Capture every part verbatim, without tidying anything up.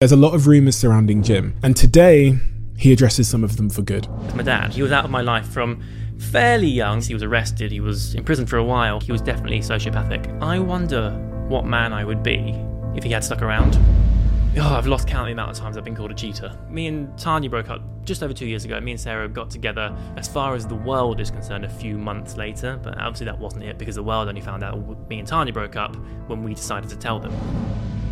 There's a lot of rumours surrounding Jim, and today he addresses some of them for good. My dad, he was out of my life from fairly young. He was arrested, he was in prison for a while. He was definitely sociopathic. I wonder what man I would be if he had stuck around. Oh, I've lost count of the amount of times I've been called a cheater. Me and Tanya broke up just over two years ago. Me and Sarah got together, as far as the world is concerned, a few months later, but obviously that wasn't it because the world only found out me and Tanya broke up when we decided to tell them.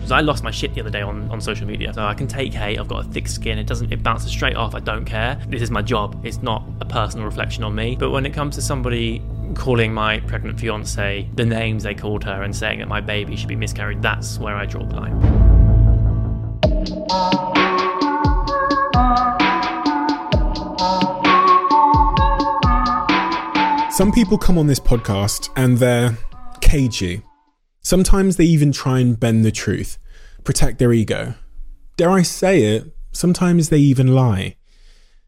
I lost my shit the other day on, on social media. So I can take hate, I've got a thick skin, it doesn't, it bounces straight off, I don't care. This is my job, it's not a personal reflection on me. But when it comes to somebody calling my pregnant fiance the names they called her and saying that my baby should be miscarried, that's where I draw the line. Some people come on this podcast and they're cagey. Sometimes they even try and bend the truth, protect their ego. Dare I say it, sometimes they even lie.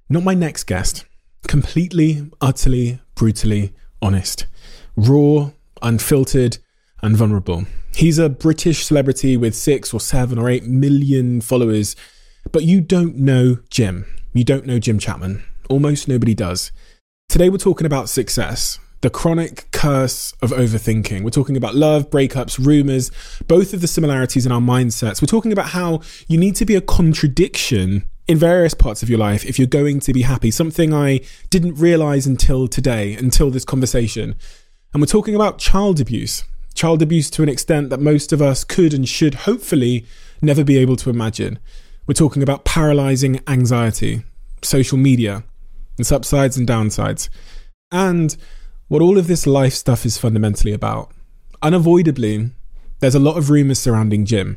Not my next guest. Completely, utterly, brutally honest. Raw, unfiltered, and vulnerable. He's a British celebrity with six or seven or eight million followers, but you don't know Jim. You don't know Jim Chapman. Almost nobody does. Today we're talking about success. The chronic curse of overthinking. We're talking about love, breakups, rumours, both of the similarities in our mindsets. We're talking about how you need to be a contradiction in various parts of your life if you're going to be happy. Something I didn't realise until today, until this conversation. And we're talking about child abuse. Child abuse to an extent that most of us could and should hopefully never be able to imagine. We're talking about paralysing anxiety, social media, its upsides and downsides. And what all of this life stuff is fundamentally about. Unavoidably, there's a lot of rumours surrounding Jim,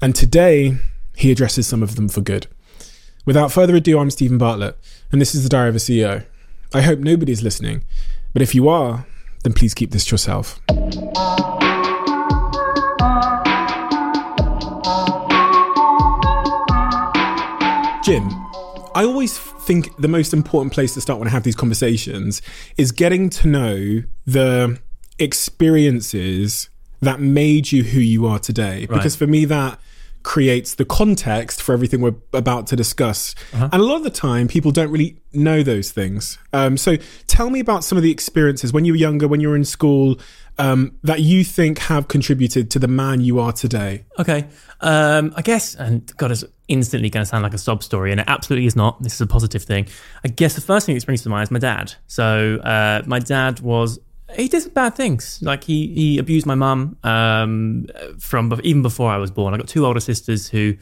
and today he addresses some of them for good. Without further ado, I'm Stephen Bartlett, and this is the Diary of a C E O. I hope nobody's listening, but if you are, then please keep this to yourself. Jim, I always think the most important place to start when I have these conversations is getting to know the experiences that made you who you are today. Right. Because for me, that creates the context for everything we're about to discuss. Uh-huh. And a lot of the time, people don't really know those things. Um, so tell me about some of the experiences when you were younger, when you were in school, um, that you think have contributed to the man you are today. Okay. Um, I guess, and God, is instantly going to sound like a sob story, and it absolutely is not. This is a positive thing. I guess the first thing that springs to mind is my dad. So uh, my dad was, he did some bad things. Like he he abused my mum um, from even before I was born. I got two older sisters who,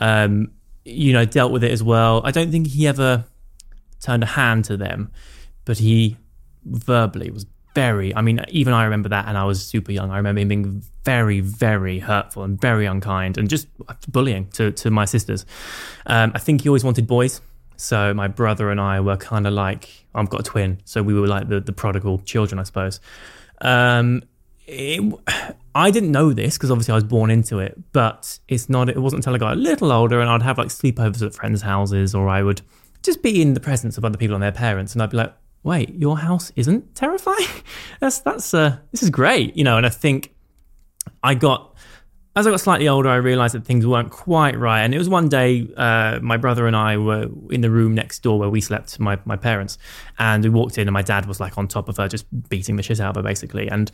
um, you know, dealt with it as well. I don't think he ever turned a hand to them, but he verbally was very, I mean, even I remember that, and I was super young. I remember him being very, very hurtful and very unkind and just bullying to, to my sisters. Um, I think he always wanted boys. So my brother and I were kind of like, I've got a twin. So we were like the, the prodigal children, I suppose. Um, it, I didn't know this because obviously I was born into it, but it's not, it wasn't until I got a little older and I'd have like sleepovers at friends' houses, or I would just be in the presence of other people and their parents. And I'd be like, wait, your house isn't terrifying? that's, that's, uh, this is great, you know? And I think I got, as I got slightly older, I realized that things weren't quite right. And it was one day, uh, my brother and I were in the room next door where we slept, my, my parents, and we walked in and my dad was like on top of her, just beating the shit out of her basically. And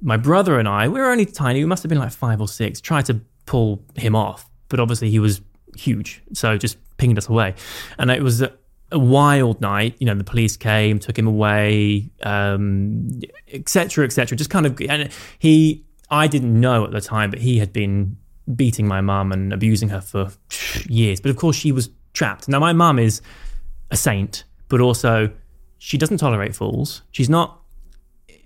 my brother and I, we were only tiny, we must've been like five or six, tried to pull him off, but obviously he was huge. So just pinged us away. And it was, uh, a wild night, you know, the police came, took him away, um, et cetera, et cetera. Just kind of, and he, I didn't know at the time, but he had been beating my mum and abusing her for years. But of course she was trapped. Now my mum is a saint, but also she doesn't tolerate fools. She's not,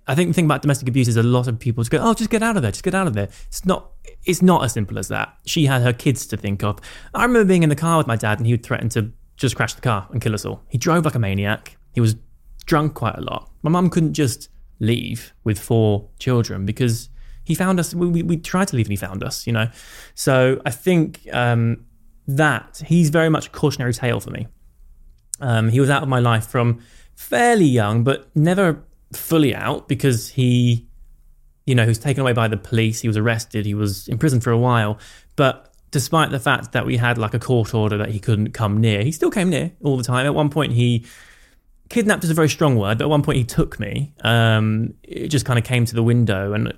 I think the thing about domestic abuse is a lot of people just go, oh, just get out of there, just get out of there. It's not, it's not as simple as that. She had her kids to think of. I remember being in the car with my dad and he would threaten to just crashed the car and kill us all. He drove like a maniac. He was drunk quite a lot. My mum couldn't just leave with four children because he found us. We, we, we tried to leave and he found us, you know. So I think um, that he's very much a cautionary tale for me. Um, he was out of my life from fairly young, but never fully out because he, you know, he was taken away by the police. He was arrested. He was in prison for a while. But despite the fact that we had like a court order that he couldn't come near, he still came near all the time. At one point he kidnapped is a very strong word, but at one point he took me. Um, it just kind of came to the window, and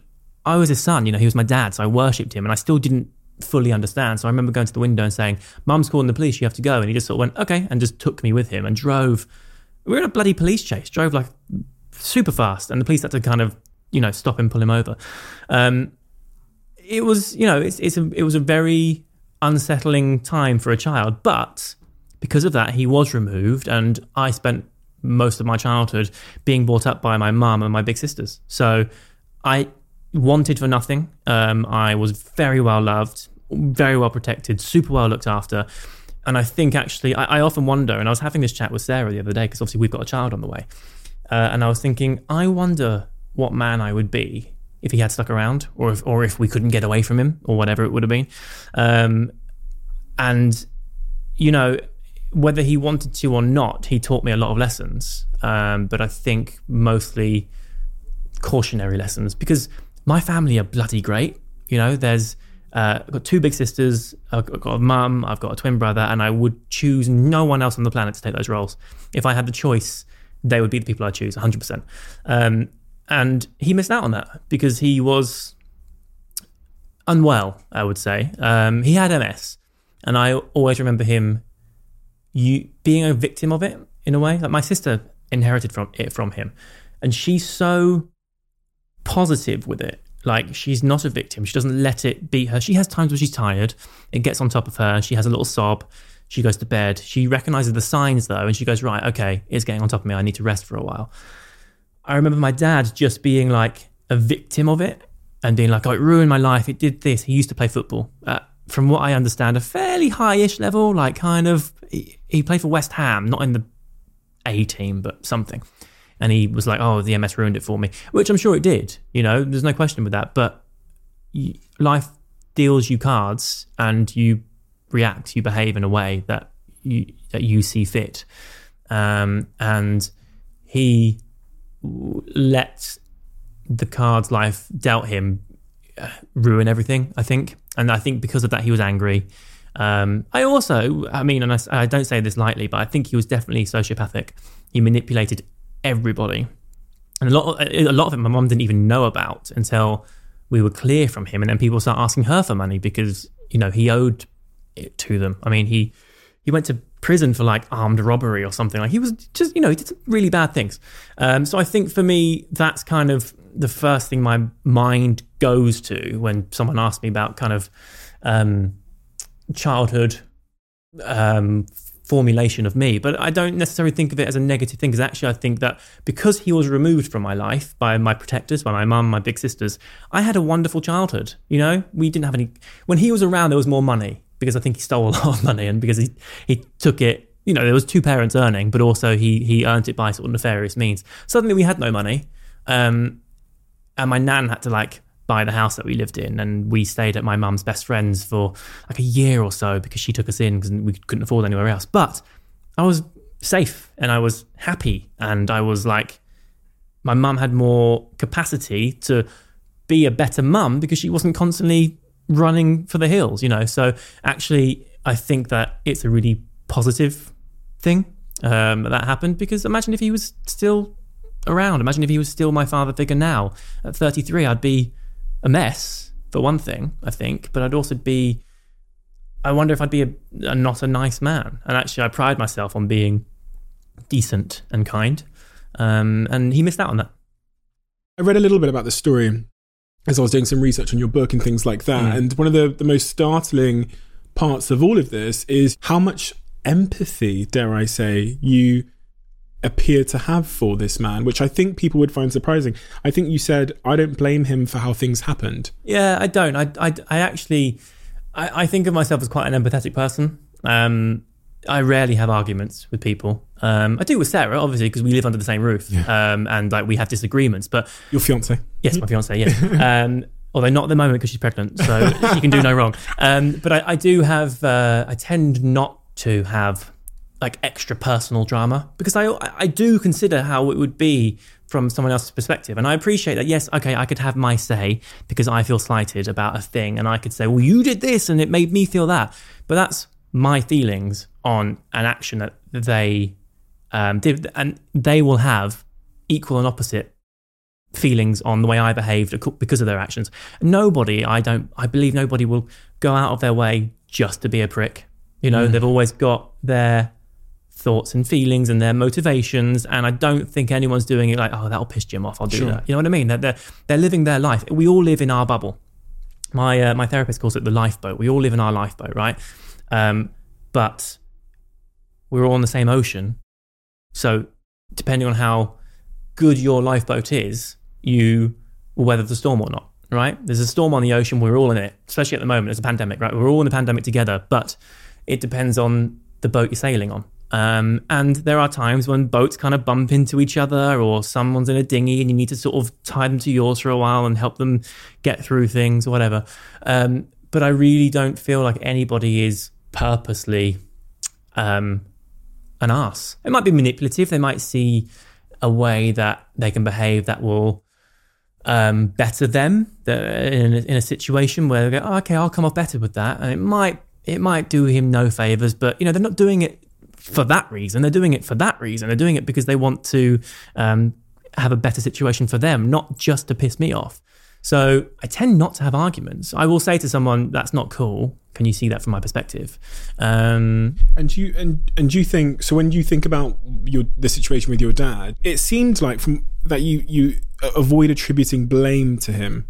I was his son, you know, he was my dad, so I worshipped him, and I still didn't fully understand. So I remember going to the window and saying, "Mum's calling the police, you have to go." And he just sort of went, "Okay," and just took me with him and drove. We were in a bloody police chase, drove like super fast, and the police had to kind of, you know, stop him, pull him over. Um, it was, you know, it's, it's a, it was a very unsettling time for a child, but because of that, he was removed, and I spent most of my childhood being brought up by my mum and my big sisters. So I wanted for nothing. Um, I was very well loved, very well protected, super well looked after. And I think actually, I, I often wonder, and I was having this chat with Sarah the other day, because obviously we've got a child on the way. Uh, and I was thinking, I wonder what man I would be if he had stuck around, or if, or if we couldn't get away from him, or whatever it would have been. Um, and, you know, whether he wanted to or not, he taught me a lot of lessons, um, but I think mostly cautionary lessons, because my family are bloody great. You know, there's uh, I've got two big sisters, I've got a mum, I've got a twin brother, and I would choose no one else on the planet to take those roles. If I had the choice, they would be the people I choose, one hundred percent. Um, and he missed out on that because he was unwell, I would say. Um, he had M S, and I always remember him You being a victim of it in a way. Like, my sister inherited from it from him, and she's so positive with it. Like, she's not a victim. She doesn't let it beat her. She has times where she's tired. It gets on top of her. She has a little sob. She goes to bed. She recognises the signs though, and she goes, right, okay, it's getting on top of me. I need to rest for a while. I remember my dad just being like a victim of it and being like, oh, it ruined my life. It did this. He used to play football at, from what I understand, a fairly high-ish level, like kind of, he, he played for West Ham, not in the A team, but something. And he was like, oh, the M S ruined it for me, which I'm sure it did, you know, there's no question with that. But you, life deals you cards, and you react, you behave in a way that you, that you see fit. Um, and he let the cards life dealt him ruin everything, I think. And I think because of that, he was angry. Um, I also, I mean, and I, I don't say this lightly, but I think he was definitely sociopathic. He manipulated everybody. And a lot of, a lot of it my mum didn't even know about until we were clear from him. And then people start asking her for money because, you know, he owed it to them. I mean, he, he went to prison for like armed robbery or something. Like, he was just, you know, he did some really bad things. Um, so I think for me, that's kind of the first thing my mind goes to when someone asks me about kind of um, childhood um, formulation of me. But I don't necessarily think of it as a negative thing, because actually I think that because he was removed from my life by my protectors, by my mum, my big sisters, I had a wonderful childhood. You know, we didn't have any, when he was around, there was more money, because I think he stole a lot of money, and because he, he took it, you know, there was two parents earning, but also he, he earned it by sort of nefarious means. Suddenly we had no money. Um, And my nan had to like buy the house that we lived in, and we stayed at my mum's best friend's for like a year or so because she took us in because we couldn't afford anywhere else. But I was safe, and I was happy, and I was like, my mum had more capacity to be a better mum because she wasn't constantly running for the hills, you know. So actually, I think that it's a really positive thing um, that happened, because imagine if he was still around. Imagine if he was still my father figure now. At thirty-three, I'd be a mess, for one thing, I think, but I'd also be, I wonder if I'd be a, a not a nice man. And actually, I pride myself on being decent and kind, um, and he missed out on that. I read a little bit about this story as I was doing some research on your book and things like that, mm. and one of the, the most startling parts of all of this is how much empathy, dare I say, you appear to have for this man, which I think people would find surprising. I think you said, I don't blame him for how things happened. Yeah, I don't. I I, I actually, I, I think of myself as quite an empathetic person. Um, I rarely have arguments with people. Um, I do with Sarah, obviously, because we live under the same roof, yeah. um, and like we have disagreements. But your fiance? Yes, my fiance. Yeah. um, although not at the moment because she's pregnant, so she can do no wrong. Um, but I, I do have. Uh, I tend not to have like extra personal drama, because I I do consider how it would be from someone else's perspective, and I appreciate that. Yes, okay, I could have my say because I feel slighted about a thing, and I could say, well, you did this and it made me feel that, but that's my feelings on an action that they um, did, and they will have equal and opposite feelings on the way I behaved because of their actions. Nobody, I don't, I believe nobody will go out of their way just to be a prick. You know, mm. they've always got their thoughts and feelings and their motivations, and I don't think anyone's doing it like, oh, that'll piss Jim off, I'll do sure. that. You know what I mean? That they're, they're living their life. We all live in our bubble. My uh, my therapist calls it the lifeboat. We all live in our lifeboat, right? Um, but we're all in the same ocean. So depending on how good your lifeboat is, you will weather the storm or not, right? There's a storm on the ocean. We're all in it, especially at the moment. There's a pandemic, right? We're all in the pandemic together, but it depends on the boat you're sailing on. Um, and there are times when boats kind of bump into each other, or someone's in a dinghy and you need to sort of tie them to yours for a while and help them get through things or whatever. Um, but I really don't feel like anybody is purposely um, an arse. It might be manipulative. They might see a way that they can behave that will um, better them in a, in a situation where they go, oh, okay, I'll come off better with that. And it might, it might do him no favors, but you know, they're not doing it for that reason. They're doing it for that reason. They're doing it because they want to um, have a better situation for them, not just to piss me off. So I tend not to have arguments. I will say to someone, that's not cool. Can you see that from my perspective? Um, and do you and and do you think so? When you think about your the situation with your dad, it seemed like from that you you avoid attributing blame to him,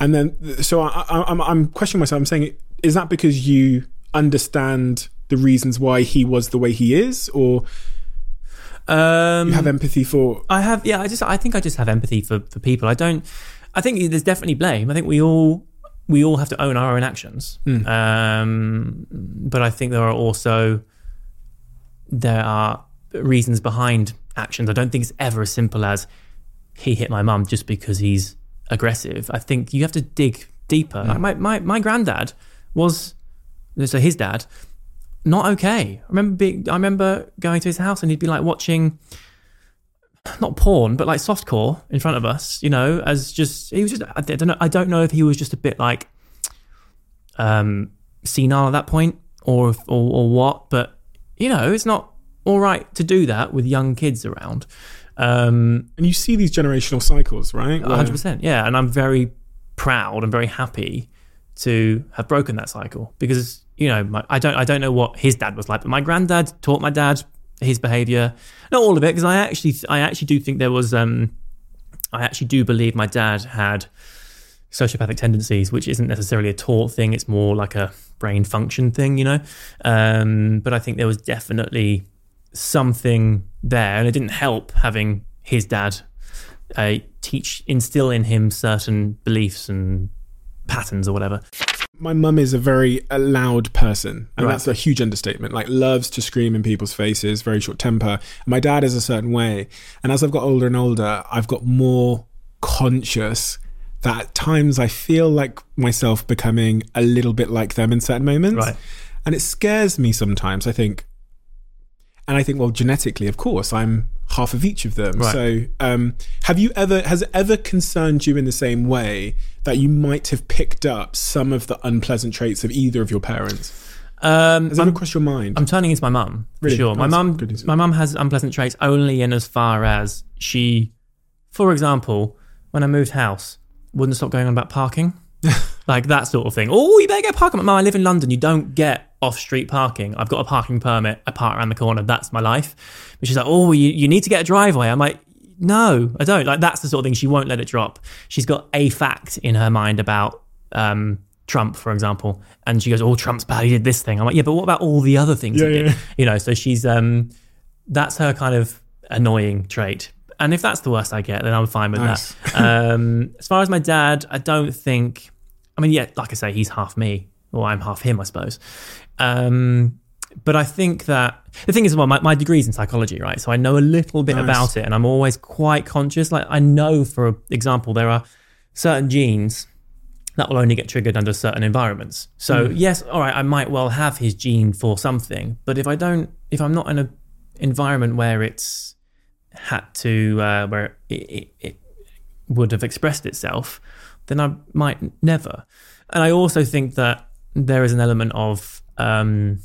and then so I, I, I'm I'm questioning myself. I'm saying, is that because you understand the reasons why he was the way he is, or um, you have empathy for? I have, yeah. I just, I think I just have empathy for, for people. I don't. I think there's definitely blame. I think we all we all have to own our own actions. Mm. Um, but I think there are also there are reasons behind actions. I don't think it's ever as simple as he hit my mum just because he's aggressive. I think you have to dig deeper. Mm. Like my my my granddad was so his dad. Not okay. I remember being, I remember going to his house and he'd be like watching, not porn, but like softcore in front of us, you know, as just, he was just, I don't know, I don't know if he was just a bit like um, senile at that point or, or, or what, but you know, it's not all right to do that with young kids around. Um, and you see these generational cycles, right? Where... one hundred percent, yeah. And I'm very proud and very happy to have broken that cycle, because you know, my, I don't I don't know what his dad was like, but my granddad taught my dad his behaviour. Not all of it, because I actually I actually do think there was... Um, I actually do believe my dad had sociopathic tendencies, which isn't necessarily a taught thing. It's more like a brain function thing, you know? Um, but I think there was definitely something there, and it didn't help having his dad uh, teach, instill in him certain beliefs and patterns or whatever. My mum is a very loud person, and right. that's a huge understatement. Like, loves to scream in people's faces, very short temper. My dad is a certain way, and as I've got older and older, I've got more conscious that at times I feel like myself becoming a little bit like them in certain moments, right. and it scares me sometimes. I think, and I think, well, genetically, of course, I'm half of each of them. Right. So, um, have you ever, has it ever concerned you in the same way that you might have picked up some of the unpleasant traits of either of your parents? Um, has that crossed your mind? I'm turning into my mum. Really? Sure. That's my mum, my mum has unpleasant traits only in as far as she, for example, when I moved house, wouldn't stop going on about parking. Like that sort of thing. Oh, you better get parking. Mum, I live in London. You don't get off-street parking. I've got a parking permit. I park around the corner. That's my life. But she's like, oh, you, you need to get a driveway. I'm like, no, I don't. Like, that's the sort of thing. She won't let it drop. She's got a fact in her mind about um, Trump, for example. And she goes, oh, Trump's bad. He did this thing. I'm like, yeah, but what about all the other things yeah, he did? Yeah. You know, so she's, um, that's her kind of annoying trait. And if that's the worst I get, then I'm fine with nice. that. Um, as far as my dad, I don't think... I mean, yeah, like I say, he's half me, or I'm half him, I suppose. Um, but I think that... The thing is, well, my, my degree's in psychology, right? So I know a little bit nice. about it, and I'm always quite conscious. Like, I know, for example, there are certain genes that will only get triggered under certain environments. So mm. yes, all right, I might well have his gene for something, but if I don't, if I'm not in an environment where it's had to, uh, where it, it, it would have expressed itself, then I might never. And I also think that there is an element of, um,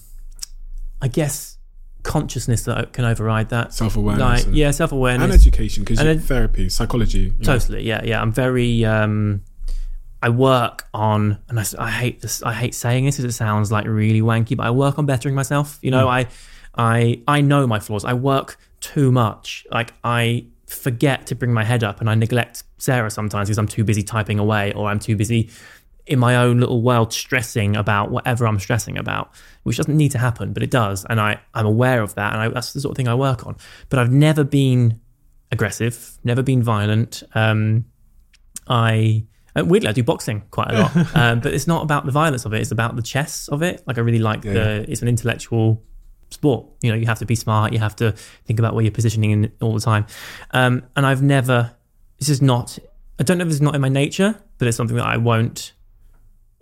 I guess, consciousness that can override that. Self-awareness. Like, yeah, self-awareness. And education, because you're therapy, psychology. Yeah. Totally, yeah, yeah. I'm very... Um, I work on, and I, I hate this. I hate saying this because it sounds like really wanky, but I work on bettering myself. You know, mm. I, I, I know my flaws. I work too much. Like I forget to bring my head up, and I neglect Sarah sometimes because I'm too busy typing away, or I'm too busy in my own little world stressing about whatever I'm stressing about, which doesn't need to happen, but it does, and I, I'm aware of that, and I, that's the sort of thing I work on. But I've never been aggressive, never been violent. Um, I. And weirdly, I do boxing quite a lot, um, but it's not about the violence of it. It's about the chess of it. Like I really like yeah, the, yeah. It's an intellectual sport. You know, you have to be smart. You have to think about where you're positioning in all the time. Um, and I've never, this is not, I don't know if it's not in my nature, but it's something that I won't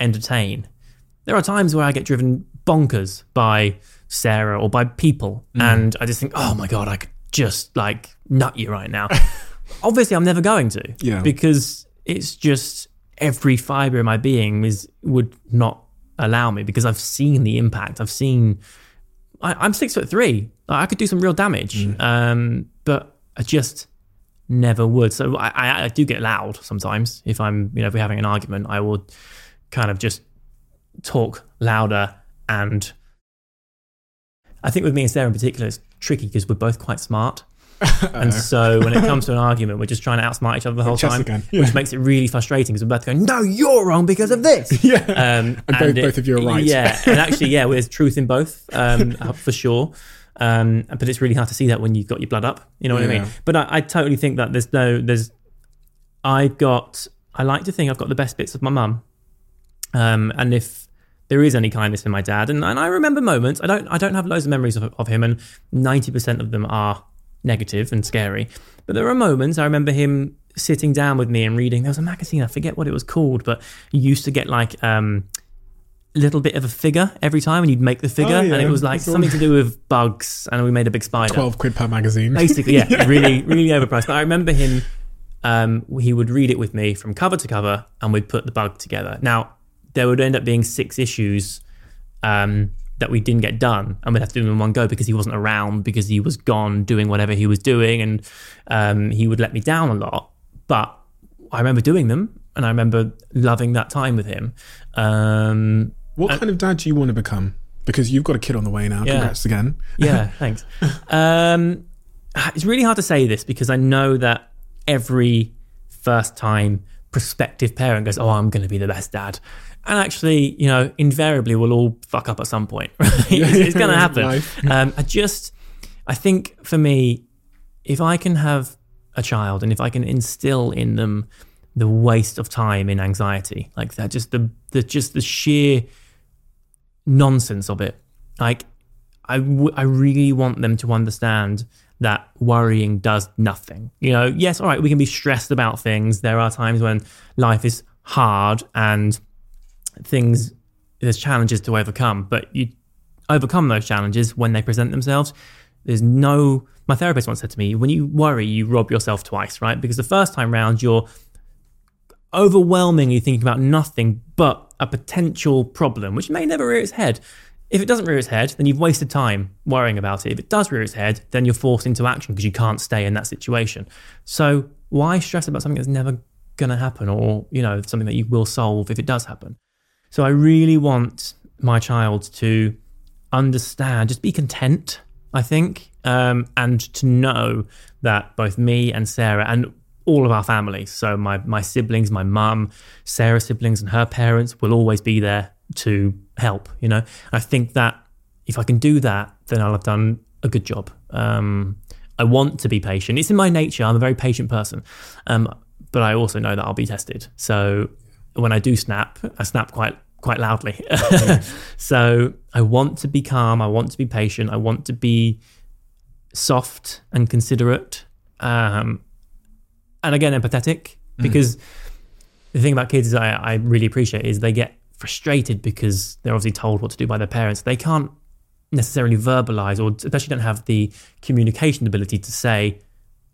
entertain. There are times where I get driven bonkers by Sarah or by people. Mm. And I just think, oh my God, I could just like nut you right now. Obviously I'm never going to yeah. because it's just every fibre in my being is would not allow me, because I've seen the impact. I've seen, I, I'm six foot three. I could do some real damage, mm. um, but I just never would. So I, I, I do get loud sometimes. If I'm, you know, if we're having an argument, I will kind of just talk louder. And I think with me and Sarah in particular, it's tricky because we're both quite smart. And so when it comes to an argument, we're just trying to outsmart each other the whole time, yeah. which makes it really frustrating because we're both going, no, you're wrong because of this. Yeah. Um, and, and both, it, both of you are right. Yeah. And actually, yeah, well, there's truth in both, um, for sure. Um, but it's really hard to see that when you've got your blood up. You know what yeah. I mean? But I, I totally think that there's no, there's, I got, I like to think I've got the best bits of my mum. Um, and if there is any kindness in my dad, and, and I remember moments, I don't, I don't have loads of memories of, of him, and ninety percent of them are negative and scary, but there are moments I remember him sitting down with me and reading. There was a magazine, I forget what it was called, but you used to get like um a little bit of a figure every time, and you'd make the figure, oh, yeah. and it was like it's something all... to do with bugs, and we made a big spider. twelve quid per magazine, basically. Yeah, yeah. really really overpriced. But I remember him um he would read it with me from cover to cover, and we'd put the bug together. Now there would end up being six issues um that we didn't get done, and we'd have to do them in one go because he wasn't around, because he was gone doing whatever he was doing, and um, he would let me down a lot. But I remember doing them, and I remember loving that time with him. Um, what and, kind of dad do you want to become? Because you've got a kid on the way now. Yeah. Congrats again. Yeah, thanks. Um, it's really hard to say this because I know that every first time prospective parent goes, oh, I'm going to be the best dad. And actually, you know, invariably we'll all fuck up at some point, right? It's, it's going to happen. Um, I just, I think for me, if I can have a child and if I can instill in them the waste of time in anxiety, like that, just the, the just the sheer nonsense of it. Like I, w- I really want them to understand that worrying does nothing. You know, yes, all right, we can be stressed about things. There are times when life is hard and things, there's challenges to overcome, but you overcome those challenges when they present themselves. There's no, my therapist once said to me, when you worry, you rob yourself twice, right? Because the first time round, you're overwhelmingly thinking about nothing but a potential problem, which may never rear its head. If it doesn't rear its head, then you've wasted time worrying about it. If it does rear its head, then you're forced into action because you can't stay in that situation. So why stress about something that's never going to happen, or, you know, something that you will solve if it does happen? So I really want my child to understand, just be content, I think, um, and to know that both me and Sarah and all of our family, so my, my siblings, my mum, Sarah's siblings and her parents will always be there to help, you know. And I think that if I can do that, then I'll have done a good job. Um, I want to be patient. It's in my nature. I'm a very patient person. Um, but I also know that I'll be tested. So when I do snap, I snap quite quite loudly. So I want to be calm. I want to be patient. I want to be soft and considerate. Um, and again, empathetic, because mm. the thing about kids is I, I really appreciate is they get frustrated because they're obviously told what to do by their parents. They can't necessarily verbalize, or especially don't have the communication ability to say,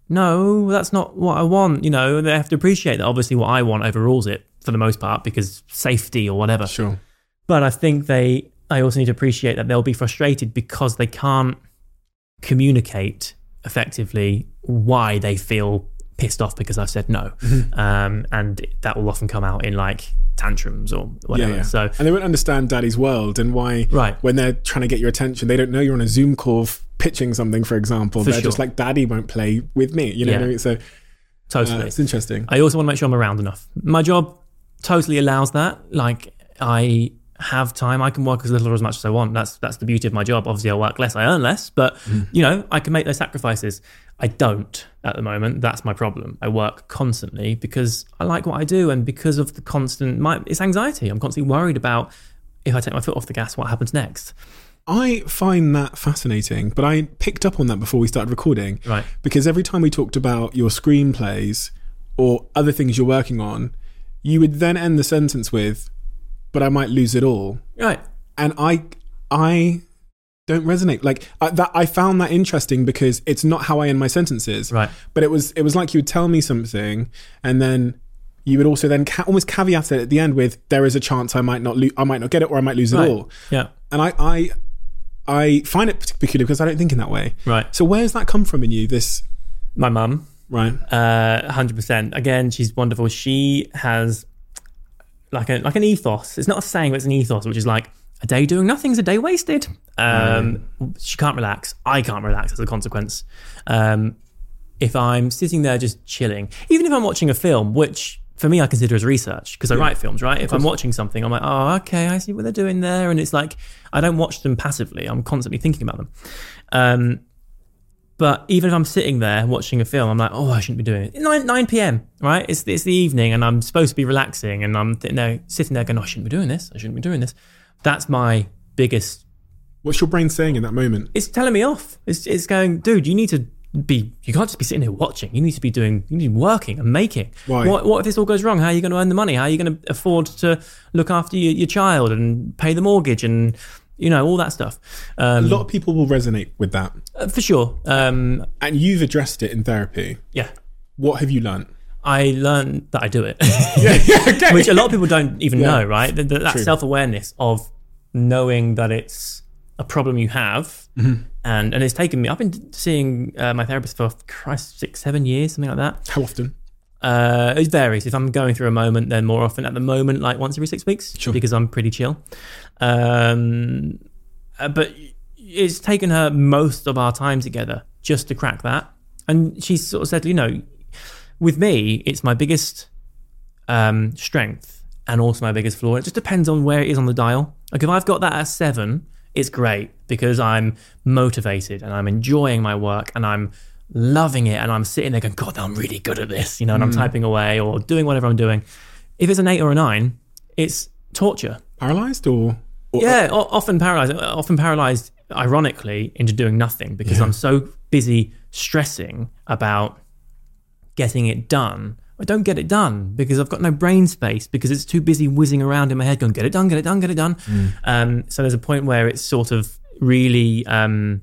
no, that's not what I want. You know, they have to appreciate that obviously what I want overrules it for the most part because safety or whatever. Sure. But I think they, I also need to appreciate that they'll be frustrated because they can't communicate effectively why they feel pissed off because I've said no. Mm-hmm. Um, and that will often come out in like tantrums or whatever. Yeah, yeah. So, and they won't understand daddy's world and why, right. when they're trying to get your attention, they don't know you're on a Zoom call f- pitching something, for example. For they're sure. just like, daddy won't play with me. You know yeah. what I mean? So totally. Uh, it's interesting. I also want to make sure I'm around enough. My job totally allows that. Like I have time. I can work as little or as much as I want. That's that's the beauty of my job. Obviously I work less, I earn less, but mm. you know, I can make those sacrifices. I don't at the moment. That's my problem. I work constantly because I like what I do, and because of the constant, my, it's anxiety. I'm constantly worried about if I take my foot off the gas, what happens next. I find that fascinating, but I picked up on that before we started recording. Right. Because every time we talked about your screenplays or other things you're working on, you would then end the sentence with, but I might lose it all. Right. And I I don't resonate. Like I, that, I found that interesting because it's not how I end my sentences. Right. But it was it was like you would tell me something and then you would also then ca- almost caveat it at the end with, there is a chance I might not lo- I might not get it, or I might lose it right. all. Yeah. And I, I I find it peculiar because I don't think in that way. Right. So where does that come from in you, this? My mum. Right. Uh, one hundred percent. Again, she's wonderful. She has like a like an ethos. It's not a saying, but it's an ethos, which is like, a day doing nothing's a day wasted. Um, mm. She can't relax. I can't relax as a consequence. Um, if I'm sitting there just chilling, even if I'm watching a film, which for me I consider as research because I yeah. write films, right? If I'm watching something, I'm like, oh, okay, I see what they're doing there. And it's like, I don't watch them passively. I'm constantly thinking about them. Um, but even if I'm sitting there watching a film, I'm like, oh, I shouldn't be doing it. nine p.m, right? It's it's the evening and I'm supposed to be relaxing, and I'm sitting there, sitting there going, oh, I shouldn't be doing this. I shouldn't be doing this. That's my biggest... What's your brain saying in that moment? It's telling me off. It's it's going, dude, you need to be... You can't just be sitting here watching. You need to be doing... You need to be working and making. Why? What, what if this all goes wrong? How are you going to earn the money? How are you going to afford to look after your, your child and pay the mortgage and... You know, all that stuff. Um, a lot of people will resonate with that. Uh, for sure. Um, and you've addressed it in therapy. Yeah. What have you learned? I learned that I do it. yeah, yeah, okay. Which a lot of people don't even yeah. know, right? That, that, that self-awareness of knowing that it's a problem you have. Mm-hmm. And, and it's taken me, I've been seeing uh, my therapist for, Christ, six, seven years, something like that. How often? Uh, it varies. If I'm going through a moment, then more often. At the moment, like once every six weeks, sure. because I'm pretty chill. Um, but it's taken her most of our time together just to crack that. And she sort of said, you know, with me, it's my biggest um, strength and also my biggest flaw. It just depends on where it is on the dial. Like if I've got that at seven, it's great because I'm motivated and I'm enjoying my work and I'm loving it, and I'm sitting there going, God, I'm really good at this, you know, and mm. I'm typing away or doing whatever I'm doing. If it's an eight or a nine, it's torture. Paralysed or, or yeah, or, often paralysed. Often paralysed, ironically, into doing nothing because yeah. I'm so busy stressing about getting it done. I don't get it done because I've got no brain space because it's too busy whizzing around in my head, going, get it done, get it done, get it done. Mm. Um, so there's a point where it's sort of really, um,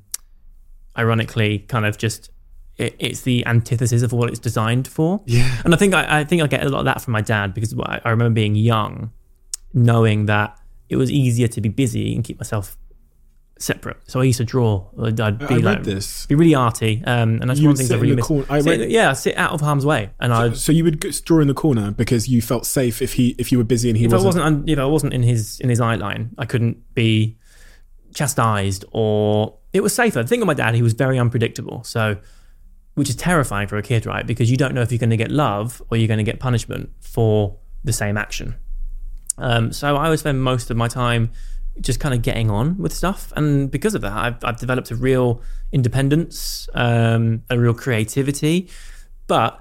ironically, kind of just. It's the antithesis of what it's designed for. Yeah. And I think I, I think I get a lot of that from my dad because I, I remember being young, knowing that it was easier to be busy and keep myself separate. So I used to draw. I'd, I'd be I read like, this. Be really arty. Um, and that's you one of the things I really miss. Cor- I sit, read- yeah, sit out of harm's way. And so, I. So you would draw in the corner because you felt safe if he if you were busy and he if wasn't. If I wasn't, you know, I wasn't in his in his eye line. I couldn't be chastised, or it was safer. The thing with my dad, he was very unpredictable. So. Which is terrifying for a kid, right? Because you don't know if you're going to get love or you're going to get punishment for the same action. Um, so I would spend most of my time just kind of getting on with stuff. And because of that, I've, I've developed a real independence, um, a real creativity. But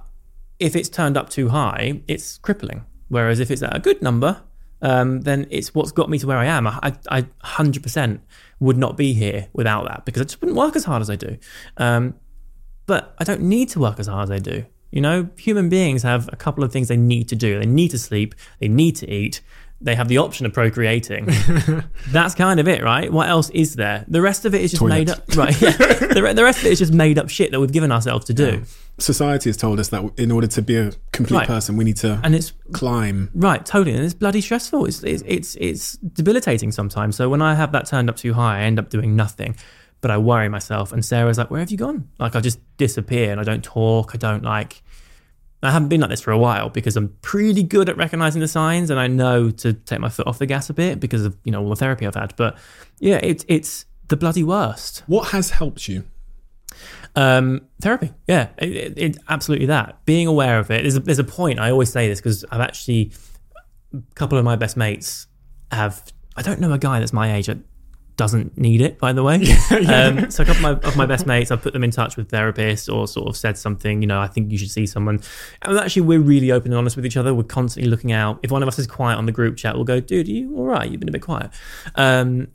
if it's turned up too high, it's crippling. Whereas if it's at a good number, um, then it's what's got me to where I am. I, I, I one hundred percent would not be here without that because I just wouldn't work as hard as I do. Um, But I don't need to work as hard as I do You know, human beings have a couple of things they need to do. They need to sleep. They need to eat. They have the option of procreating. That's kind of it, right? What else is there? The rest of it is just Toilet. made up. Right. Yeah. the, the rest of it is just made up shit that we've given ourselves to do. Yeah. Society has told us that in order to be a complete right. person, we need to and it's, climb. Right, totally. And it's bloody stressful. It's, it's it's it's debilitating sometimes. So when I have that turned up too high, I end up doing nothing. But I worry myself. And Sarah's like, where have you gone? Like, I just disappear and I don't talk. I don't like... I haven't been like this for a while because I'm pretty good at recognizing the signs and I know to take my foot off the gas a bit because of, you know, all the therapy I've had. But yeah, it, it's the bloody worst. What has helped you? Um, therapy. Yeah, it, it, it, absolutely that. Being aware of it. There's a, there's a point, I always say this because I've actually... A couple of my best mates have... I don't know a guy that's my age... I, doesn't need it, by the way. Yeah, yeah. Um, so a couple of my, of my best mates, I've put them in touch with therapists or sort of said something, you know, I think you should see someone. And actually, we're really open and honest with each other. We're constantly looking out. If one of us is quiet on the group chat, we'll go, dude, are you all right? You've been a bit quiet. Um,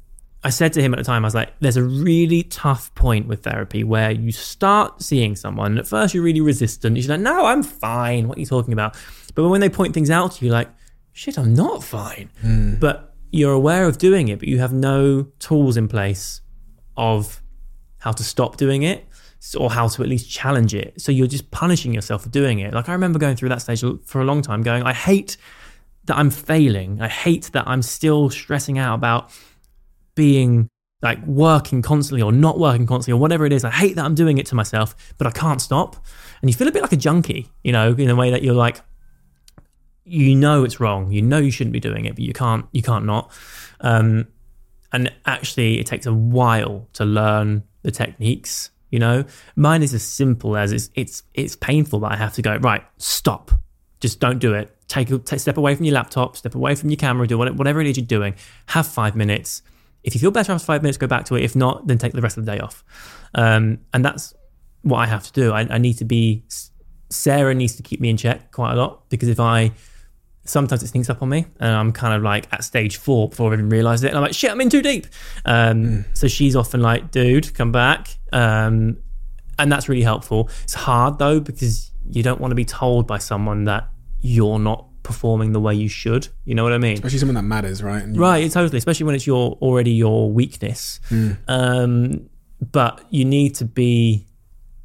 I said to him at the time, I was like, there's a really tough point with therapy where you start seeing someone. At first, you're really resistant. You're like, no, I'm fine. What are you talking about? But when they point things out to you, like, shit, I'm not fine. Mm. But you're aware of doing it, but you have no tools in place of how to stop doing it or how to at least challenge it. So you're just punishing yourself for doing it. Like I remember going through that stage for a long time going, I hate that I'm failing. I hate that I'm still stressing out about being like working constantly or not working constantly or whatever it is. I hate that I'm doing it to myself, but I can't stop. And you feel a bit like a junkie, you know, in a way that you're like, you know it's wrong, you know you shouldn't be doing it, but you can't you can't not. Um, and actually, it takes a while to learn the techniques, you know? Mine is as simple as it's it's it's painful, but I have to go, right, stop. Just don't do it. Take a take, step away from your laptop, step away from your camera, do whatever it is you're doing. Have five minutes. If you feel better after five minutes, go back to it. If not, then take the rest of the day off. Um, and that's what I have to do. I, I need to be... Sarah needs to keep me in check quite a lot because if I... Sometimes it sneaks up on me and I'm kind of like at stage four before I even realise it. And I'm like, shit, I'm in too deep. Um, mm. So she's often like, dude, come back. Um, and that's really helpful. It's hard though, because you don't want to be told by someone that you're not performing the way you should. You know what I mean? Especially someone that matters, right? And right, totally. Especially when it's your already your weakness. Mm. Um, but you need to be,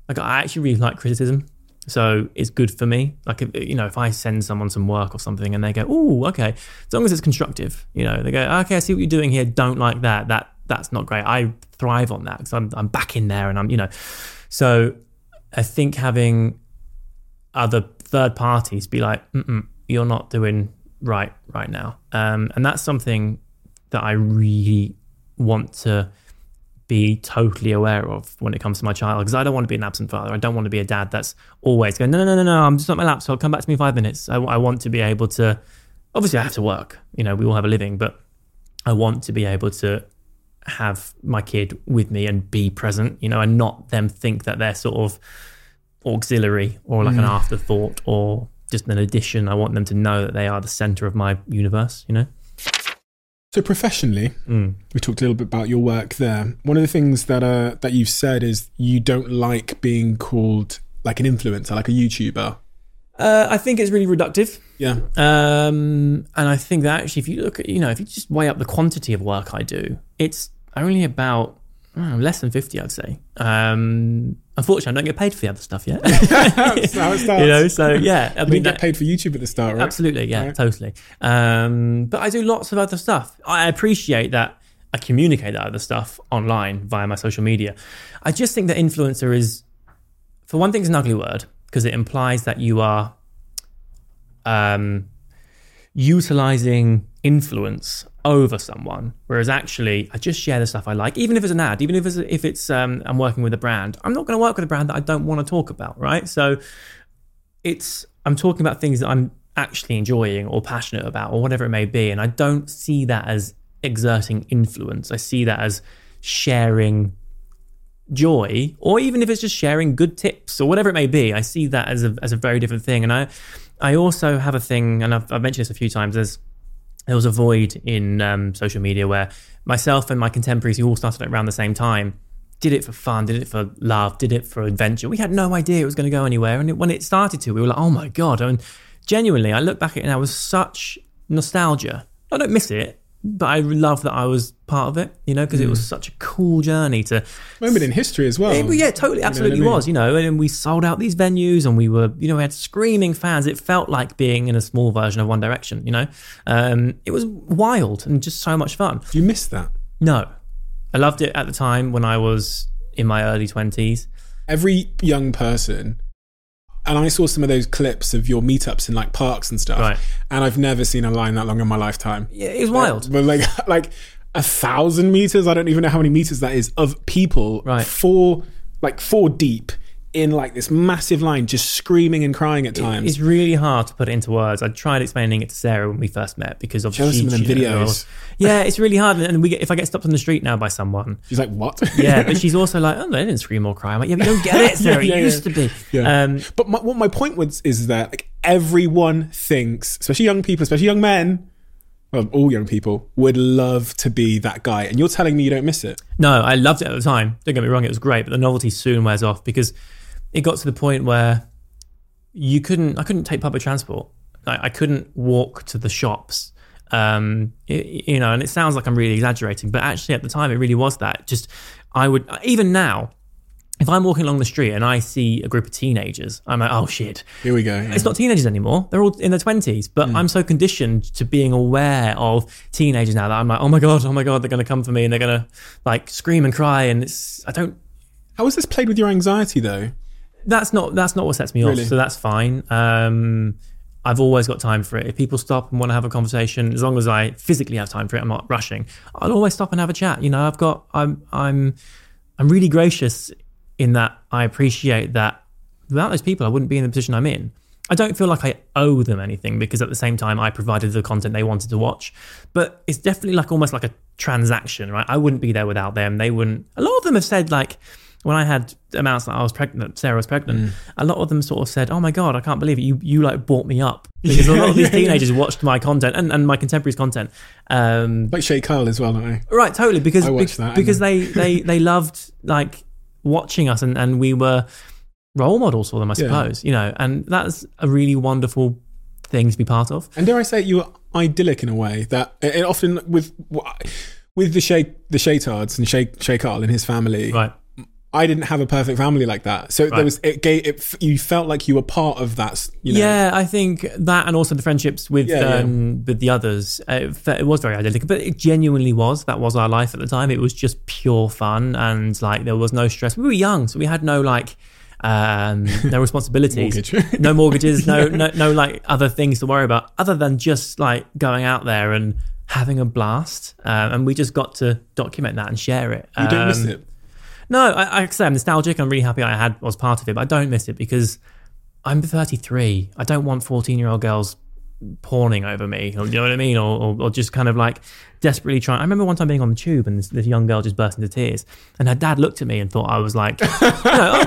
like, I actually really like criticism. So it's good for me. Like, if, you know, if I send someone some work or something and they go, oh, okay. As long as it's constructive, you know, they go, okay, I see what you're doing here. Don't like that. That that's not great. I thrive on that because I'm, I'm back in there and I'm, you know. So I think having other third parties be like, mm-mm, you're not doing right right now. Um, and that's something that I really want to be totally aware of when it comes to my child, because I don't want to be an absent father. I don't want to be a dad that's always going, no, no, no, no, no, I'm just on my laptop. Come back to me in five minutes. I, I want to be able to, obviously I have to work, you know, we all have a living, but I want to be able to have my kid with me and be present, you know, and not them think that they're sort of auxiliary or like mm. an afterthought or just an addition. I want them to know that they are the center of my universe, you know? So professionally, mm. we talked a little bit about your work there. One of the things that uh, that you've said is you don't like being called like an influencer, like a YouTuber. Uh, I think it's really reductive. Yeah. Um, and I think that actually if you look at, you know, if you just weigh up the quantity of work I do, it's only about oh, less than fifty, I'd say. Um, unfortunately, I don't get paid for the other stuff yet. That's how it starts. You know, so yeah. I you mean, didn't get that, paid for YouTube at the start, right? Absolutely, yeah, right. Totally. Um, but I do lots of other stuff. I appreciate that I communicate that other stuff online via my social media. I just think that influencer is, for one thing, it's an ugly word because it implies that you are um, utilising influence over someone, whereas actually I just share the stuff I like, even if it's an ad, even if it's if it's um I'm working with a brand. I'm not going to work with a brand that I don't want to talk about, right? So it's I'm talking about things that I'm actually enjoying or passionate about or whatever it may be, and I don't see that as exerting influence. I see that as sharing joy, or even if it's just sharing good tips or whatever it may be. I see that as a as a very different thing. And I I also have a thing, and I've, I've mentioned this a few times, there's There was a void in um, social media where myself and my contemporaries who all started around the same time did it for fun, did it for love, did it for adventure. We had no idea it was going to go anywhere. And it, when it started to, we were like, oh my God. I mean, genuinely, I look back at it and I was such nostalgia. I don't miss it, but I love that I was part of it, you know, because mm. it was such a cool journey to... Moment in history as well. It, yeah, totally, absolutely you know what I mean? was, you know, and we sold out these venues and we were, you know, we had screaming fans. It felt like being in a small version of One Direction, you know. Um, it was wild and just so much fun. You missed that? No. I loved it at the time when I was in my early twenties. Every young person... And I saw some of those clips of your meetups in like parks and stuff. Right. And I've never seen a line that long in my lifetime. Yeah, it was wild. But like like a thousand meters, I don't even know how many meters that is, of people right. four like four deep in like this massive line, just screaming and crying at times. It's really hard to put it into words. I tried explaining it to Sarah when we first met because obviously she, some of them videos. Yeah, it's really hard. And we get, if I get stopped on the street now by someone, she's like, "What?" Yeah, but she's also like, "Oh, they didn't scream or cry." I'm like, "Yeah, but you don't get it, Sarah. yeah, yeah, it used yeah. to be." Yeah. Um, but my, what my point was is that like everyone thinks, especially young people, especially young men. Well, all young people would love to be that guy, and you're telling me you don't miss it. No, I loved it at the time. Don't get me wrong; it was great, but the novelty soon wears off because it got to the point where you couldn't, I couldn't take public transport. I, I couldn't walk to the shops, um, it, you know, and it sounds like I'm really exaggerating, but actually at the time it really was that. Just, I would, even now, if I'm walking along the street and I see a group of teenagers, I'm like, oh shit. Here we go. Yeah. It's not teenagers anymore. They're all in their twenties, but mm. I'm so conditioned to being aware of teenagers now that I'm like, oh my God, oh my God, they're going to come for me and they're going to like scream and cry. And it's, I don't. How has this played with your anxiety though? That's not that's not what sets me off, really? So that's fine. Um, I've always got time for it. If people stop and want to have a conversation, as long as I physically have time for it, I'm not rushing. I'll always stop and have a chat. You know, I've got I'm I'm I'm really gracious in that I appreciate that without those people, I wouldn't be in the position I'm in. I don't feel like I owe them anything because at the same time, I provided the content they wanted to watch. But it's definitely like almost like a transaction, right? I wouldn't be there without them. They wouldn't. A lot of them have said like, when I had announced that I was pregnant, Sarah was pregnant, mm. a lot of them sort of said, oh my God, I can't believe it. You you like bought me up. Because yeah, a lot of these yeah, teenagers yeah. watched my content and, and my contemporaries' content. Um, like Shea Carl as well, don't I? Right, totally. Because I watched be, that, because they, they, they loved like watching us and, and we were role models for them, I suppose. Yeah. You know, and that's a really wonderful thing to be part of. And dare I say, you were idyllic in a way that it often with with the Shea the Shaytards and Shea, Shea Carl and his family. Right. I didn't have a perfect family like that. So right. there was, it gave, it, you felt like you were part of that. You know. Yeah, I think that and also the friendships with yeah, um, yeah. with the others. Uh, it was very idyllic, but it genuinely was. That was our life at the time. It was just pure fun and like there was no stress. We were young, so we had no like, um, no responsibilities, Mortgage. no mortgages, no, no, no like other things to worry about other than just like going out there and having a blast. Um, and we just got to document that and share it. You don't um, miss it. No, I, I say I'm nostalgic. I'm really happy I had was part of it, but I don't miss it because I'm thirty-three. I don't want fourteen-year-old girls pawning over me. Or, you know what I mean? Or, or, or just kind of like desperately trying. I remember one time being on the tube and this, this young girl just burst into tears, and her dad looked at me and thought I was like, you know,